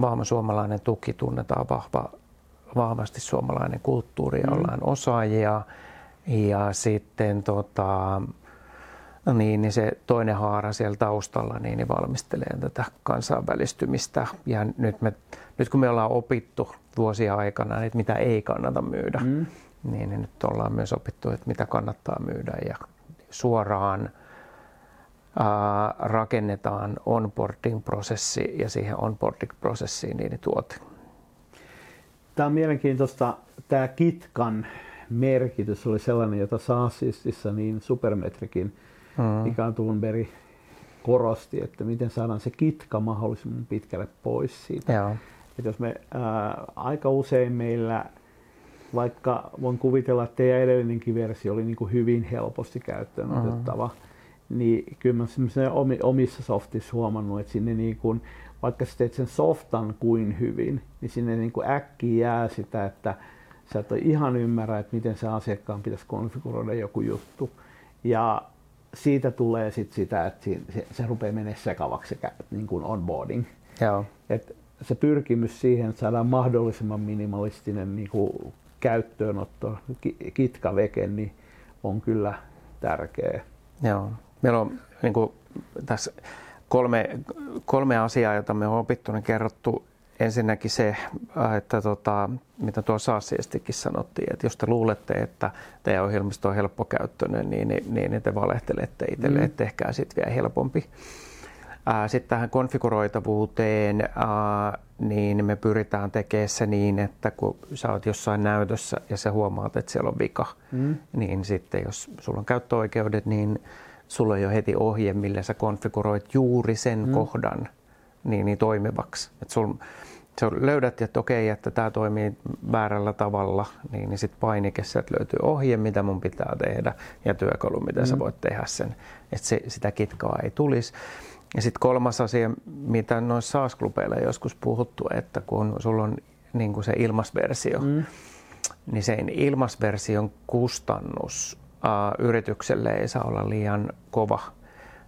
Vahva suomalainen tuki, tunnetaan vahva, vahvasti suomalainen kulttuuri, mm. ollaan osaajia. Ja sitten tota, niin, niin se toinen haara siellä taustalla niin, niin valmistelee tätä kansainvälistymistä. Ja nyt, me, nyt kun me ollaan opittu vuosia aikana, että mitä ei kannata myydä, mm. niin, niin nyt ollaan myös opittu, että mitä kannattaa myydä. Ja suoraan ää, rakennetaan onboarding-prosessi ja siihen onboarding-prosessiin niin, niin tuote. Tämä on mielenkiintoista, tämä kitkan merkitys oli sellainen, jota SaaSissa niin Supermetricin Mika mm. Thunberg korosti, että miten saadaan se kitka mahdollisimman pitkälle pois siitä. Että jos me, ää, aika usein meillä, vaikka voin kuvitella, että teidän edellinenkin versio oli niin kuin hyvin helposti käyttöön otettava, mm. niin kyllä mä omissa softissa huomannut, että sinne niin kuin, vaikka sä teet sen softan kuin hyvin, niin sinne niin kuin äkkiä jää sitä, että sä et ole ihan ymmärrä, että miten se asiakkaan pitäisi konfiguroida joku juttu. Ja siitä tulee sit sitä, että se, se rupeaa menemään sekavaksi sekä niin kuin onboarding. Joo. Et se pyrkimys siihen, että saadaan mahdollisimman minimalistinen niin kuin käyttöönotto, kitkaveke, niin on kyllä tärkeä. Joo. Meillä on niin kuin tässä kolme, kolme asiaa, joita me on opittu ja kerrottu. Ensinnäkin se, että tota, mitä tuo SaaS-iestikin sanottiin, että jos te luulette, että teidän ohjelmisto on helppokäyttöinen, niin, niin, niin te valehtelette itselle, mm. että tehkää sitten vielä helpompi. Sitten tähän konfiguroitavuuteen, ää, niin me pyritään tekemään se niin, että kun sä oot jossain näytössä ja sä huomaat, että siellä on vika, mm. niin sitten jos sulla on käyttöoikeudet, niin sulla on jo heti ohje, millä sä konfiguroit juuri sen mm. kohdan niin, niin toimivaksi. Et sul, Sä löydät, että okei, että tämä toimii väärällä tavalla, niin, niin sitten painikessa löytyy ohje, mitä mun pitää tehdä ja työkalu, mitä mm. sä voit tehdä sen, että se, sitä kitkaa ei tulisi. Ja sitten kolmas asia, mitä noissa SaaS-klubeilla joskus puhuttu, että kun sulla on niin kun se ilmasversio, mm. niin sen ilmasversion kustannus uh, yritykselle ei saa olla liian kova.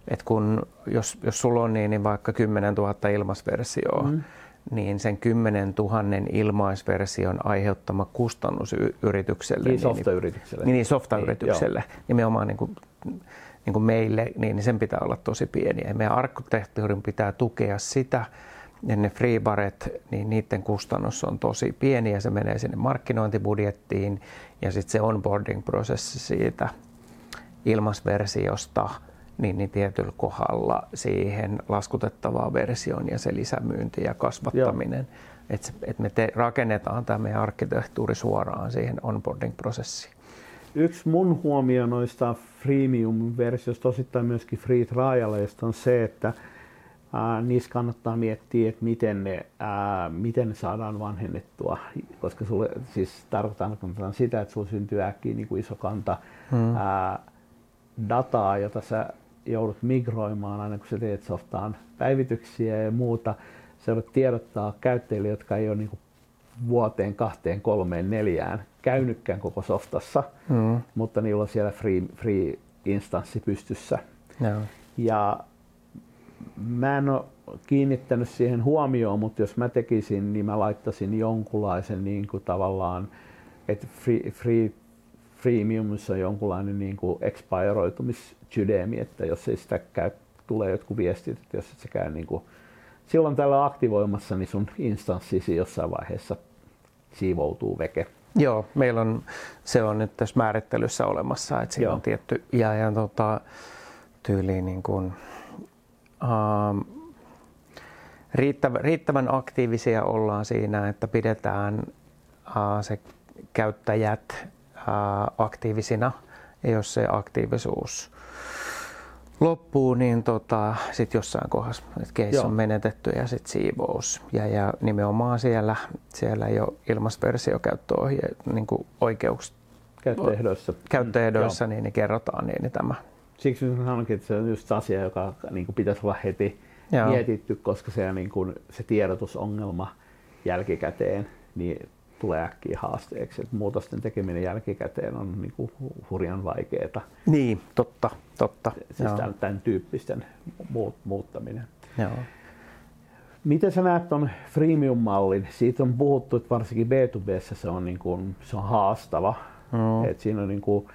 Et kun, jos, jos sulla on niin, niin vaikka kymmenen tuhatta ilmasversioa, mm. niin sen kymmenen tuhatta ilmaisversion aiheuttama kustannus yritykselle, niin softayritykselle, niin, niin, softayritykselle niin, nimenomaan niin kuin, niin kuin meille, niin, niin sen pitää olla tosi pieni. Ja meidän arkkitehtuurin pitää tukea sitä, ja ne freebaret, niin niiden kustannus on tosi pieni ja se menee sinne markkinointibudjettiin ja sitten se onboarding-prosessi siitä ilmaisversiosta niin, niin tietyllä kohdalla siihen laskutettavaan versioon ja se lisämyynti ja kasvattaminen. Että et me te, rakennetaan tämä meidän arkkitehtuuri suoraan siihen onboarding-prosessiin. Yksi mun huomio noista freemium-versioista, osittain myöskin free trialeista, on se, että ää, niissä kannattaa miettiä, että miten ne, ää, miten ne saadaan vanhennettua. Koska sulle, siis tarkoitetaan sitä, että sulla syntyy äkkiä niin kuin iso kanta hmm. ää, dataa, jota sä joudut migroimaan aina, kun sä teet softaan päivityksiä ja muuta. Se joudut tiedottaa käyttäjille, jotka ei ole niin kuin vuoteen, kahteen, kolmeen, neljään käynytkään koko softassa, mm. mutta niillä on siellä free, free instanssi pystyssä. No. Ja mä en ole kiinnittänyt siihen huomioon, mutta jos mä tekisin, niin mä laittaisin jonkunlaisen niin kuin tavallaan, että free, free freemiumissa on jonkunlainen niin kuin expiroitumissysteemi, että jos ei sitä käy, tulee jotkut viestit, että jos et se käy niin kuin silloin tällä aktivoimassa, niin sun instanssisi jossain vaiheessa siivoutuu veke. Joo, meillä on, se on nyt tässä määrittelyssä olemassa, että siinä Joo. on tietty ja, ja tota, tyyli niin kuin, ähm, riittävän, riittävän aktiivisia ollaan siinä, että pidetään äh, se käyttäjät aktiivisina, ja jos se aktiivisuus loppuu, niin tota, sitten jossain kohdassa case on menetetty ja sitten siivous. Ja, ja nimenomaan siellä, siellä jo ilmaisversiokäyttöohje, niin kuin oikeuks... käyttöehdoissa, käyttöehdoissa mm, niin, niin kerrotaan niin, niin tämä. Siksi sanoinkin, että se on just asia, joka niin kuin pitäisi olla heti Joo. mietitty, koska se, niin kun, se tiedotusongelma jälkikäteen niin tulee äkkiä haasteeksi. Et muutosten tekeminen jälkikäteen on niin kun, hurjan vaikeaa. Niin, totta. totta. Siis tämän, tämän tyyppisten muut, muuttaminen. Joo. Miten sä näet ton freemium-mallin? Siitä on puhuttu, että varsinkin B kaksi B:ssä se on, niin kun, se on haastava. No. Et siinä on niin kun,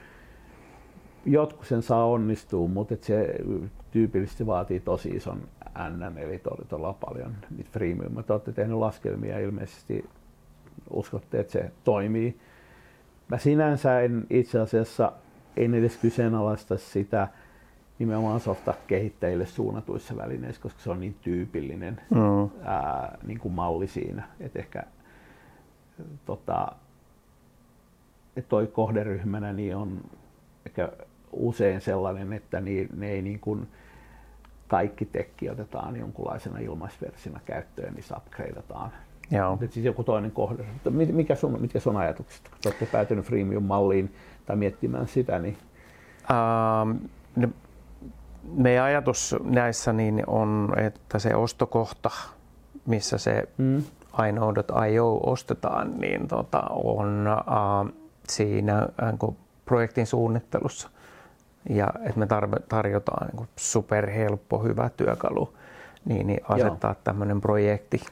jotkut sen saa onnistua, mutta se tyypillisesti vaatii tosi ison N, eli todella paljon niitä freemiumia. Te olette tehneet laskelmia ja ilmeisesti uskotte, että se toimii. Mä sinänsä en itse asiassa en edes kyseenalaista sitä nimenomaan softakehittäjille suunnatuissa välineissä, koska se on niin tyypillinen mm. ää, niin kuin malli siinä. Et ehkä, tota, et toi kohderyhmänä niin on ehkä usein sellainen, että ni, ne ei niin kuin kaikki tekki otetaan jonkunlaisena ilmaisversiona käyttöön, niin se upgradeataan. Siis joku toinen kohde. Mikä sun, mitkä sun ajatukset? Kun olette päätyneet freemium-malliin tai miettimään sitä, niin... Ähm, ne, meidän ajatus näissä niin on, että se ostokohta, missä se mm. Eino piste io ostetaan, niin tota, on äh, siinä äh, projektin suunnittelussa. Ja että me tarjotaan niin superhelppo, hyvä työkalu, niin, niin asettaa tämmöinen projekti.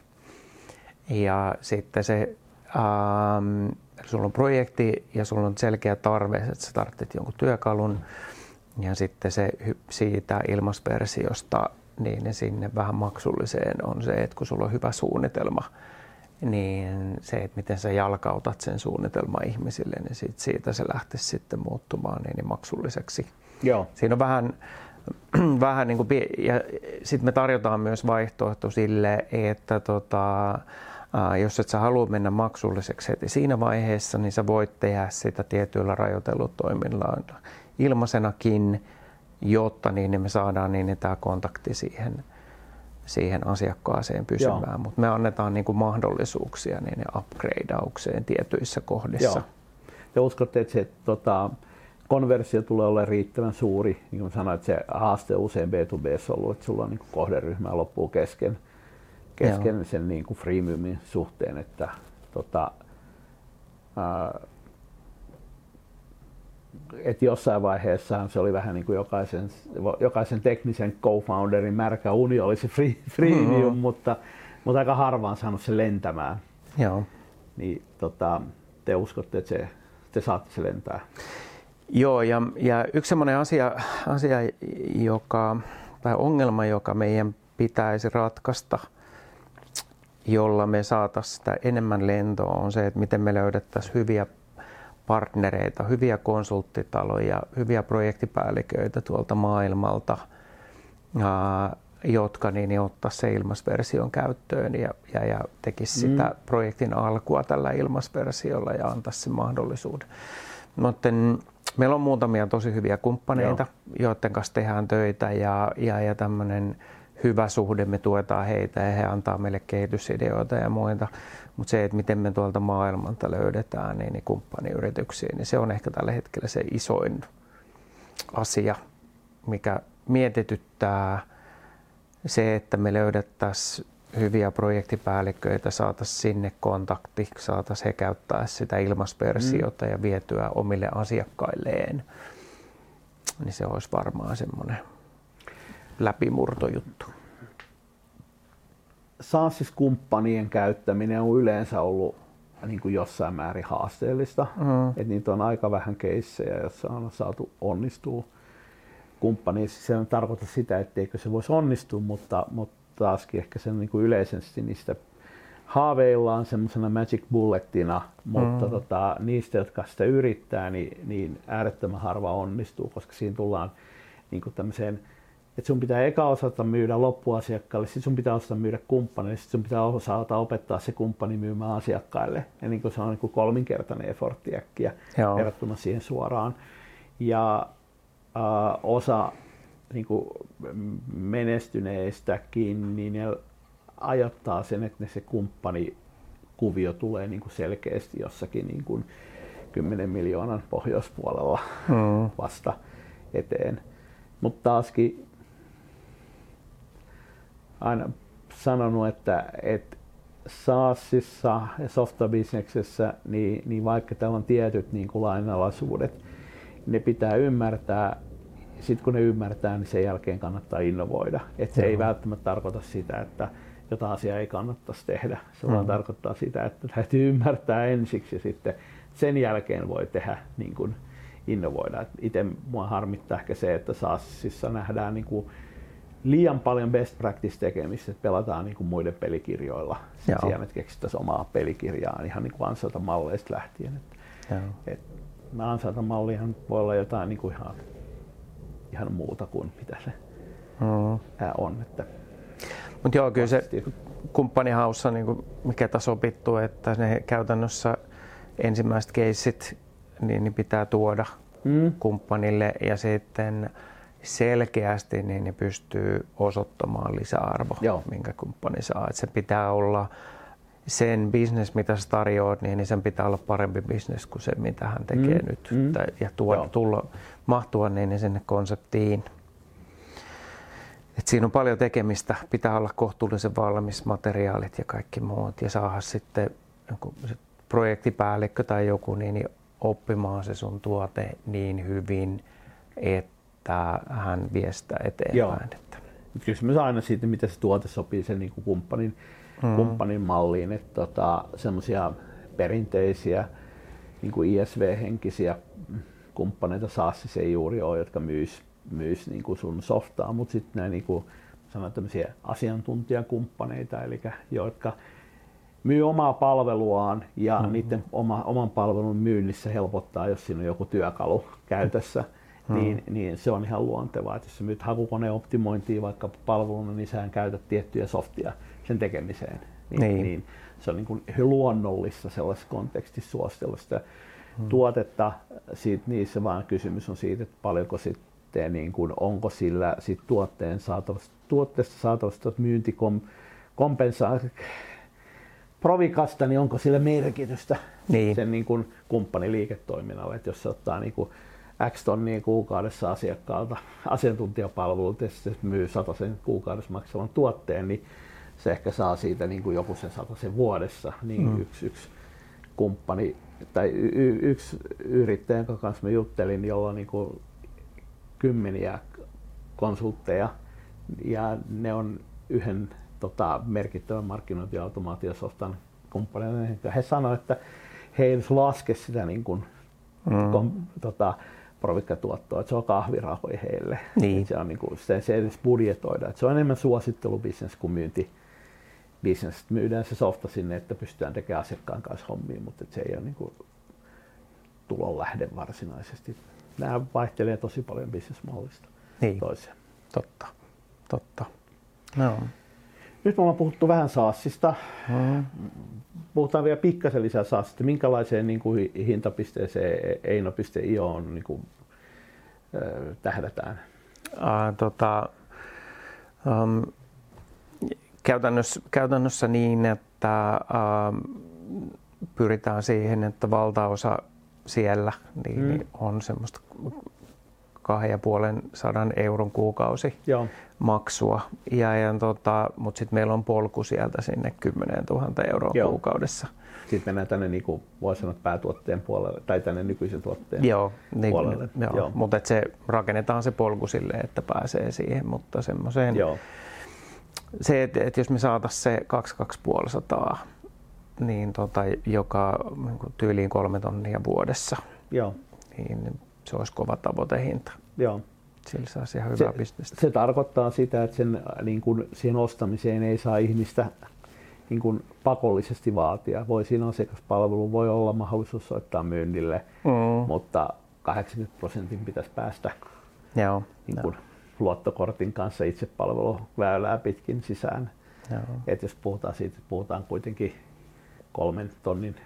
Ja sitten se, ähm, sulla on projekti ja sulla on selkeä tarve, että sä tarvitset jonkun työkalun. Ja sitten se siitä ilmaisversiosta niin sinne vähän maksulliseen on se, että kun sulla on hyvä suunnitelma, niin se, että miten sä jalkautat sen suunnitelman ihmisille, niin siitä, siitä se lähtisi sitten muuttumaan niin maksulliseksi. Joo. Siinä on vähän, vähän niin kuin, ja sitten me tarjotaan myös vaihtoehto sille, että tota, jos et sä halua mennä maksulliseksi heti siinä vaiheessa, niin sä voit tehdä sitä tietyillä rajoitellut toimillaan ilmaisenakin, jotta niin me saadaan niin tämä kontakti siihen. siihen asiakkaaseen pysymään, mutta me annetaan niinku mahdollisuuksia niiden upgradeaukseen tietyissä kohdissa. Joo. Te uskotte, että se tota, konversio tulee olemaan riittävän suuri, niin kuin sanoin, että se haaste usein B kaksi B:ssä on ollut, että sulla on niinku kohderyhmä loppuu kesken, kesken sen niinku freemiumin suhteen, että tota, ää, et jossain vaiheessahan se oli vähän niin kuin jokaisen, jokaisen teknisen co-founderin märkä uni oli se free, freemium, mm-hmm. mutta, mutta aika harvaan saanut se lentämään. Joo. Niin tota, te uskotte, että se, te saatte se lentää. Joo, ja, ja yksi semmoinen asia, asia joka, tai ongelma, joka meidän pitäisi ratkaista, jolla me saataisiin sitä enemmän lentoa, on se, että miten me löydettäisiin hyviä partnereita, hyviä konsulttitaloja, hyviä projektipäälliköitä tuolta maailmalta, jotka niin ottaisivat se ilmaisversion käyttöön ja, ja, ja tekisi sitä mm. projektin alkua tällä ilmaisversiolla ja antaisi sen mahdollisuuden. Noten, meillä on muutamia tosi hyviä kumppaneita, Joo. joiden kanssa tehdään töitä ja, ja, ja tämmöinen hyvä suhde, me tuetaan heitä ja he antaa meille kehitysideoita ja muita. Mutta se, että miten me tuolta maailmalta löydetään niin, niin kumppaniyrityksiä, niin se on ehkä tällä hetkellä se isoin asia, mikä mietityttää. Se, että me löydettäisiin hyviä projektipäälliköitä, saataisiin sinne kontakti, saataisiin he käyttää sitä ilmaisversiota mm. ja vietyä omille asiakkailleen, niin se olisi varmaan semmoinen läpimurtojuttu. SaaS-kumppanien käyttäminen on yleensä ollut niin kuin jossain määrin haasteellista. Mm. Et niitä on aika vähän keissejä, joissa on saatu onnistua kumppanissa. Se on tarkoita sitä, etteikö se voisi onnistua, mutta, mutta taaskin ehkä sen niin kuin yleisesti niistä haaveillaan semmoisena magic bullettina, mutta mm. tota, niistä, jotka sitä yrittää, niin, niin äärettömän harva onnistuu, koska siinä tullaan niin kuin tämmöiseen, että sun pitää eka osata myydä loppuasiakkaille, sitten sun pitää osata myydä kumppanille, sitten sun pitää osata opettaa se kumppani myymään asiakkaille. Ja niin se on niin kolminkertainen effortti äkkiä verrattuna siihen suoraan. Ja äh, osa niin menestyneistäkin, niin ne ajoittaa sen, että ne se kumppanikuvio tulee niin selkeästi jossakin niin kymmenen miljoonan pohjoispuolella mm. vasta eteen. Mutta taaskin aina sanonut, että, että SaaSissa ja softabisneksessä, niin, niin vaikka täällä on tietyt niin kuin lainalaisuudet, ne pitää ymmärtää. Sitten kun ne ymmärtää, niin sen jälkeen kannattaa innovoida. Et se Joo. ei välttämättä tarkoita sitä, että jotain asiaa ei kannattaisi tehdä. Se vaan mm. tarkoittaa sitä, että täytyy ymmärtää ensiksi ja sitten sen jälkeen voi tehdä niin kuin innovoida. Itse mua harmittaa ehkä se, että SaaSissa nähdään niin kuin liian paljon best practice tekemistä, että pelataan niin kuin muiden pelikirjoilla. Sen sijaan, että keksittäisiin omaa pelikirjaa ihan niin kuin ansaita malleista lähtien. Ansaita mallihan voi olla jotain niin kuin ihan, ihan muuta kuin mitä se mm. on. Että mutta joo, kyllä se kumppanihaussa, niin kuin mikä taas opittu, että ne käytännössä ensimmäiset keissit niin pitää tuoda mm. kumppanille ja sitten selkeästi niin ne pystyy osoittamaan lisäarvo, joo. minkä kumppani saa. Et sen pitää olla sen business, mitä sä tarjoat, niin sen pitää olla parempi business kuin se, mitä hän tekee mm. nyt mm. ja tuoda, tulla, mahtua niin sinne konseptiin. Et siinä on paljon tekemistä, pitää olla kohtuullisen valmis materiaalit ja kaikki muut ja saada sitten joku projektipäällikkö tai joku niin oppimaan se sun tuote niin hyvin, että hän vie sitä eteenpäin. Että. Kysymys aina siitä, miten se tuote sopii sen niin kuin kumppanin, mm. kumppanin malliin, että tota, semmoisia perinteisiä niin kuin I S V-henkisiä kumppaneita SaaSissa ei juuri ole, jotka myys myös niin kuin sun softaa, mutta sitten nämä niin kuin sanon tämmöisiä asiantuntijakumppaneita, eli jotka myy omaa palveluaan ja mm-hmm. niiden oma, oman palvelun myynnissä helpottaa, jos siinä on joku työkalu käytössä, mm-hmm. niin, niin se on ihan luontevaa. Et jos sä myyt hakukoneoptimointia vaikka palveluna, niin sä käytät tiettyjä softia sen tekemiseen. Niin, niin. Niin, se on niin kuin luonnollista sellaisessa kontekstissa suositella sitä mm-hmm. tuotetta. Siitä, niissä vaan kysymys on siitä, että paljonko sit niin kuin, onko sillä sit tuotteen saatavasta, tuotteesta saatavasta myyntikompensaatio provikasta, niin onko sillä merkitystä niin. sen niin kuin, kumppanin liiketoiminnalle. Et jos se ottaa niin kuin, X tonnia kuukaudessa asiakkaalta asiantuntijapalvelut ja sitten myy satasen kuukaudessa maksavan tuotteen, niin se ehkä saa siitä niin kuin joku sen satasen vuodessa. Niin mm. yksi, yksi kumppani tai y- yksi yrittäjä, jonka kanssa mä juttelin, jolla niin kuin, kymmeniä konsultteja ja ne on yhden tota, merkittävän markkinointiautomaatiosoftan kumppaneiden. He sanoivat, että he eivät laske sitä niin kuin, mm. kom, tota, provikkatuottoa, että se on kahvirahoja heille. Niin. Se on, niin kuin, sitä ei edes budjetoida. Että se on enemmän suosittelubisnes kuin myyntibisnes. Myydään se softa sinne, että pystytään tekemään asiakkaan kanssa hommia, mutta se ei ole niin kuin, tulonlähde varsinaisesti. Nämä vaihtelevat tosi paljon bisnesmallista niin. toiseen. Totta, totta. No. Nyt me ollaan puhuttu vähän SaaSista. Mm. Puhutaan vielä pikkasen lisää SaaSista. Minkälaiseen niin kuin hintapisteeseen Eino piste io on, niin kuin, äh, tähdätään? Äh, tota, ähm, käytännössä, käytännössä niin, että ähm, pyritään siihen, että valtaosa siellä niin mm. on semmoista kahden ja puolen sadan euron kuukausi Joo. maksua, ja, ja, tota, mutta sitten meillä on polku sieltä sinne kymmenen tuhatta euroa Joo. kuukaudessa. Sitten mennään tänne, niin kuin voi sanoa, päätuotteen puolelle tai tänne nykyisen tuotteen Joo, niin, puolelle. Joo, Joo. mutta se, rakennetaan se polku silleen, että pääsee siihen, mutta semmoiseen se, että et jos me saataisiin se kaksi kaksi viisi sataa niin tota, joka niin tyyliin kolme tonnia vuodessa, Joo. niin se olisi kova tavoitehinta. Joo. Sillä saisi ihan hyvää bisnestä. Se tarkoittaa sitä, että sen, niin kuin, siihen ostamiseen ei saa ihmistä niin kuin, pakollisesti vaatia. Voi siinä asiakaspalvelu, voi olla mahdollisuus soittaa myynnille, mm. mutta kahdeksankymmentä prosentin pitäisi päästä Joo. Niin kuin, luottokortin kanssa itsepalveluväylää pitkin sisään. Et jos puhutaan siitä, puhutaan kuitenkin kolmen tonnin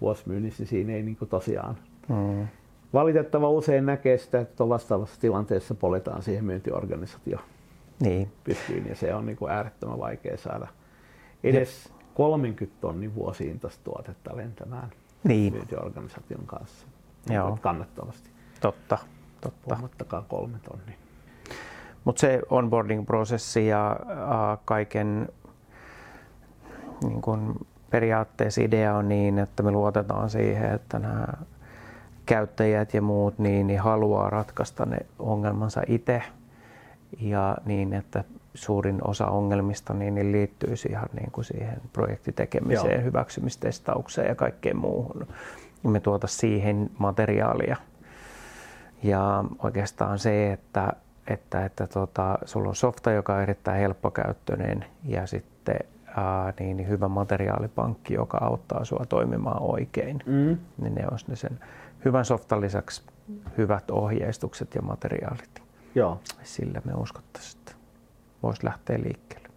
vuosimyynnissä, niin siinä ei niin kuin tosiaan. Mm. Valitettava usein näkee sitä, että vastaavassa tilanteessa poljetaan siihen myyntiorganisaatio niin. pystyyn, ja se on niin kuin äärettömän vaikea saada edes ja. kolmekymmentä tonnin vuosiintaista tuotetta lentämään niin. myyntiorganisaation kanssa niin kannattavasti. Totta, totta. Puhumattakaan kolme tonnia. Mutta se onboarding-prosessi ja äh, kaiken niin kun periaatteessa idea on niin, että me luotetaan siihen, että nämä käyttäjät ja muut niin, niin haluaa ratkaista ne ongelmansa itse ja niin, että suurin osa ongelmista niin, niin liittyisi ihan niin kuin siihen projektitekemiseen, joo, hyväksymistestaukseen ja kaikkeen muuhun. Me tuota siihen materiaalia. Ja oikeastaan se, että, että, että tota, sulla on softa, joka on erittäin helppokäyttöinen ja sitten ää, niin, hyvä materiaalipankki, joka auttaa sua toimimaan oikein. Mm. Niin ne olisi ne sen hyvän softan lisäksi hyvät ohjeistukset ja materiaalit. Joo. Sillä me uskottaisiin, että voisi lähteä liikkeelle.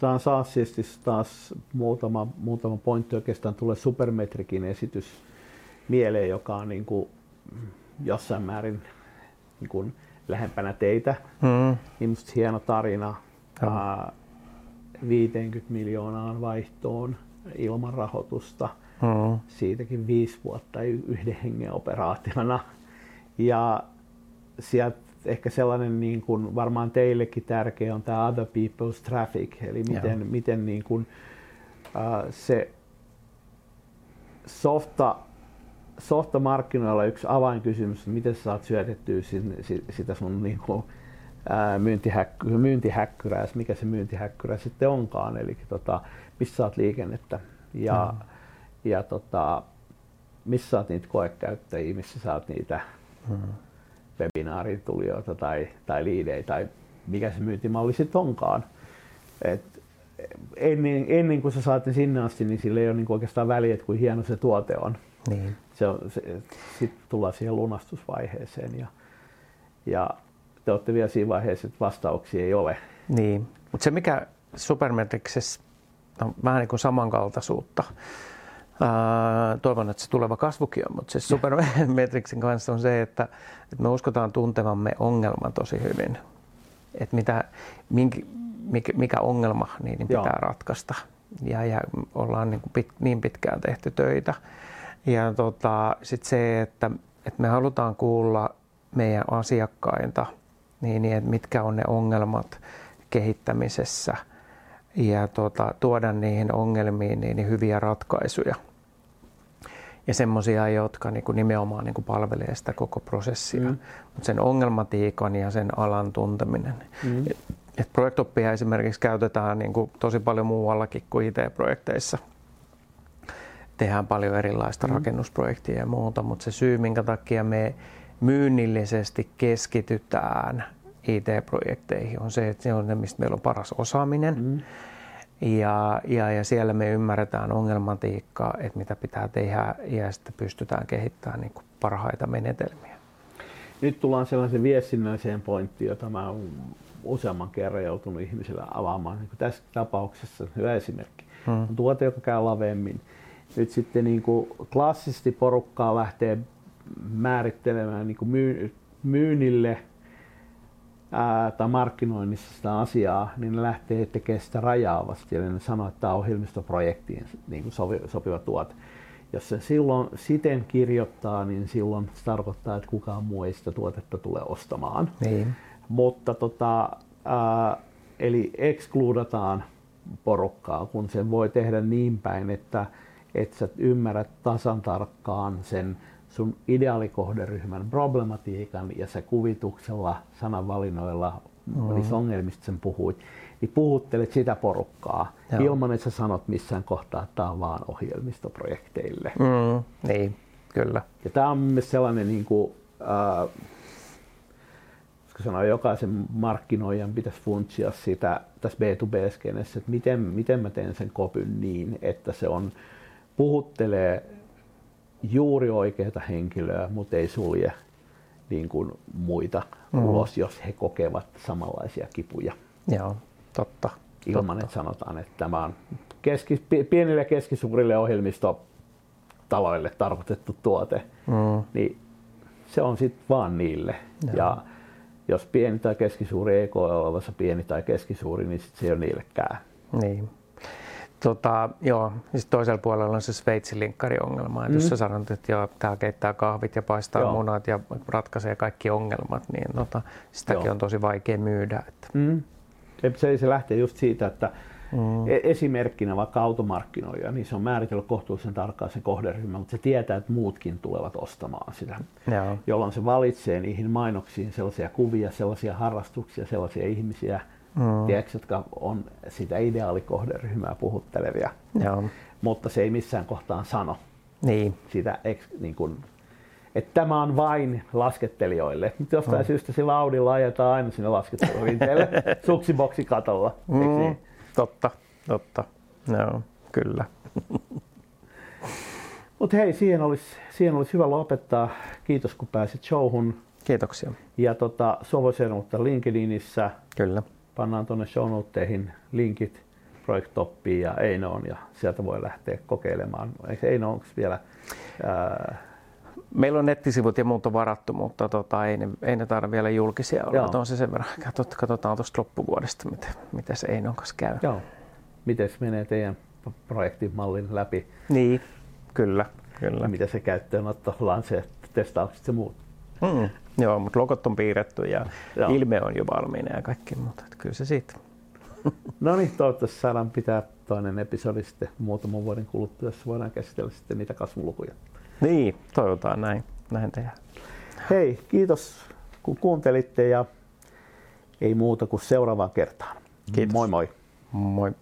Tämä saa siis taas muutama, muutama pointti. Oikeastaan tulee Supermetricsin esitys mieleen, joka on niin kuin jossain määrin niin kuin lähempänä teitä. Mm. Niin musta hieno tarina. Mm. Ää, viisikymmentä miljoonaan vaihtoon ilman rahoitusta. Mm. Siitäkin viisi vuotta yhden hengen operaationa. Ja sieltä ehkä sellainen niin kuin varmaan teillekin tärkeä on tämä other people's traffic, eli miten, miten niin kuin, äh, se softa, softa markkinoilla yksi avainkysymys, miten sä saat syötettyä sin, sitä sun niin kuin, äh, myyntihäkky, myyntihäkkyrää, mikä se myyntihäkkyrä sitten onkaan, eli tota, missä saat liikennettä ja, mm. ja tota, missä saat niitä koekäyttäjiä, missä saat niitä mm. webinaaritulijoita tai, tai liidejä tai mikä se myyntimalli sitten onkaan. Et ennen, ennen kuin sä saat ne sinne asti, niin sillä ei ole niinku oikeastaan väliä, että kuin hieno se tuote on. Niin. Sitten tullaan siihen lunastusvaiheeseen ja, ja te olette vielä siinä vaiheessa, että vastauksia ei ole. Niin, mutta se mikä Supermetricsissä on vähän niin kuin samankaltaisuutta. Uh, toivon, että se tuleva kasvukin on, mutta siis Supermetricsin kanssa on se, että, että me uskotaan tuntevamme ongelman tosi hyvin. Että mitä, minkä, mikä ongelma niin, niin pitää ratkaista. Ja, ja ollaan niin, pit, niin pitkään tehty töitä. Ja tota, sitten se, että, että me halutaan kuulla meidän asiakkailta, niin, että mitkä on ne ongelmat kehittämisessä. Ja tuota, tuoda niihin ongelmiin niin, niin hyviä ratkaisuja ja semmoisia, jotka niin kuin nimenomaan niin kuin palvelee sitä koko prosessia. Mm. Mut sen ongelmatiikan ja sen alan tunteminen. Mm. Et, et projektoppia esimerkiksi käytetään niin kuin tosi paljon muuallakin kuin I T-projekteissa. Tehdään paljon erilaista mm. rakennusprojektia ja muuta, mutta se syy, minkä takia me myynnillisesti keskitytään I T-projekteihin on se, että se on ne, mistä meillä on paras osaaminen mm. ja, ja, ja siellä me ymmärretään ongelmatiikkaa, että mitä pitää tehdä ja sitten pystytään kehittämään niin kuin parhaita menetelmiä. Nyt tullaan sellaisen viestinnälliseen pointtiin, jota mä olen useamman kerran joutunut ihmisille avaamaan. Niin kuin tässä tapauksessa hyvä esimerkki. Mm. Tuote, joka käy lavemmin. Nyt sitten niin kuin klassisesti porukkaa lähtee määrittelemään niin kuin myy- myynnille Ää, tai markkinoinnissa sitä asiaa, niin ne lähtee tekemään sitä rajaavasti. Eli ne sanoo, että tämä on ohjelmistoprojektiin niin kuin sovi, sopiva tuote. Jos se silloin siten kirjoittaa, niin silloin se tarkoittaa, että kukaan muu ei sitä tuotetta tule ostamaan. Niin. Mutta tota, ää, eli ekskluudataan porukkaa, kun sen voi tehdä niin päin, että et sä ymmärrät tasan tarkkaan sen sun ideaalikohderyhmän problematiikan ja sä kuvituksella, sanavalinnoilla, mm. niistä ongelmista sen puhuit, niin puhuttelet sitä porukkaa, joo, ilman että sä sanot missään kohtaa, että tää on vaan ohjelmistoprojekteille. Mm. Niin, kyllä. Ja tää on myös sellainen, niin kuin, äh, koska sanoa, jokaisen markkinoijan pitäisi funtsia sitä tässä B two B-skenessä, että miten, miten mä teen sen kopyn niin, että se on, puhuttelee juuri oikeaa henkilöä, mutta ei sulje niin kuin muita mm. ulos, jos he kokevat samanlaisia kipuja. Joo, totta. Ilman, totta, että sanotaan, että tämä on keski, pienille ja keskisuurille ohjelmistotaloille tarkoitettu tuote, mm. niin se on sitten vaan niille. Joo. Ja jos pieni tai keskisuuri ei ole olevansa pieni tai keskisuuri, niin sit se ei ole niillekään. Niin. Tota, joo, siis toisella puolella on se Sveitsin linkkariongelma, että mm. jos sä sanot, että joo, tää keittää kahvit ja paistaa joo. munat ja ratkaisee kaikki ongelmat, niin tota, sitäkin joo. on tosi vaikea myydä. Että. Mm. Se, se lähtee just siitä, että mm. esimerkkinä vaikka automarkkinoija, niin se on määritellyt kohtuullisen tarkkaan sen kohderyhmän, mutta se tietää, että muutkin tulevat ostamaan sitä, joo. jolloin se valitsee niihin mainoksiin sellaisia kuvia, sellaisia harrastuksia, sellaisia ihmisiä, Mm. tiedätkö, jotka on sitä ideaalikohderyhmää puhuttelevia, Joo. mutta se ei missään kohtaan sano niin. sitä, niin kun, että tämä on vain laskettelijoille. Jostain mm. syystä sillä Audilla ajetaan aina sinne laskettelijoille suksiboksi katolla. Mm. Niin? Totta, totta. No, kyllä. Mutta hei, siihen olisi, siihen olisi hyvä lopettaa. Kiitos kun pääsit showhun. Kiitoksia. Ja tota, sua voi seurata LinkedInissä. Kyllä. Pannaan tuonne show noteihin linkit Projektoppiin ja Einoon ja sieltä voi lähteä kokeilemaan. Eikö Eino onko vielä? Ää... Meillä on nettisivut ja muut on varattu, mutta tota, ei, ne, ei ne taida vielä julkisia olla. On se sen verran. Katsotaan tuosta loppuvuodesta, miten, miten se Einon kanssa käy. Joo. Miten se menee teidän projektimallin läpi? Niin, kyllä. kyllä. Miten se käyttöönotto, lanseet, testaukset ja muut? Mm. Joo, mutta logot on piirretty ja Joo. ilme on jo valmiina ja kaikki muuta, että kyllä se siitä. No niin, toivottavasti saadaan pitää toinen episodi sitten muutaman vuoden kuluttua, jossa voidaan käsitellä sitten niitä kasvulukuja. Niin, toivotaan näin, näin tehdään. Hei, kiitos kun kuuntelitte ja ei muuta kuin seuraavaan kertaan. Kiitos. Moi moi. Moi.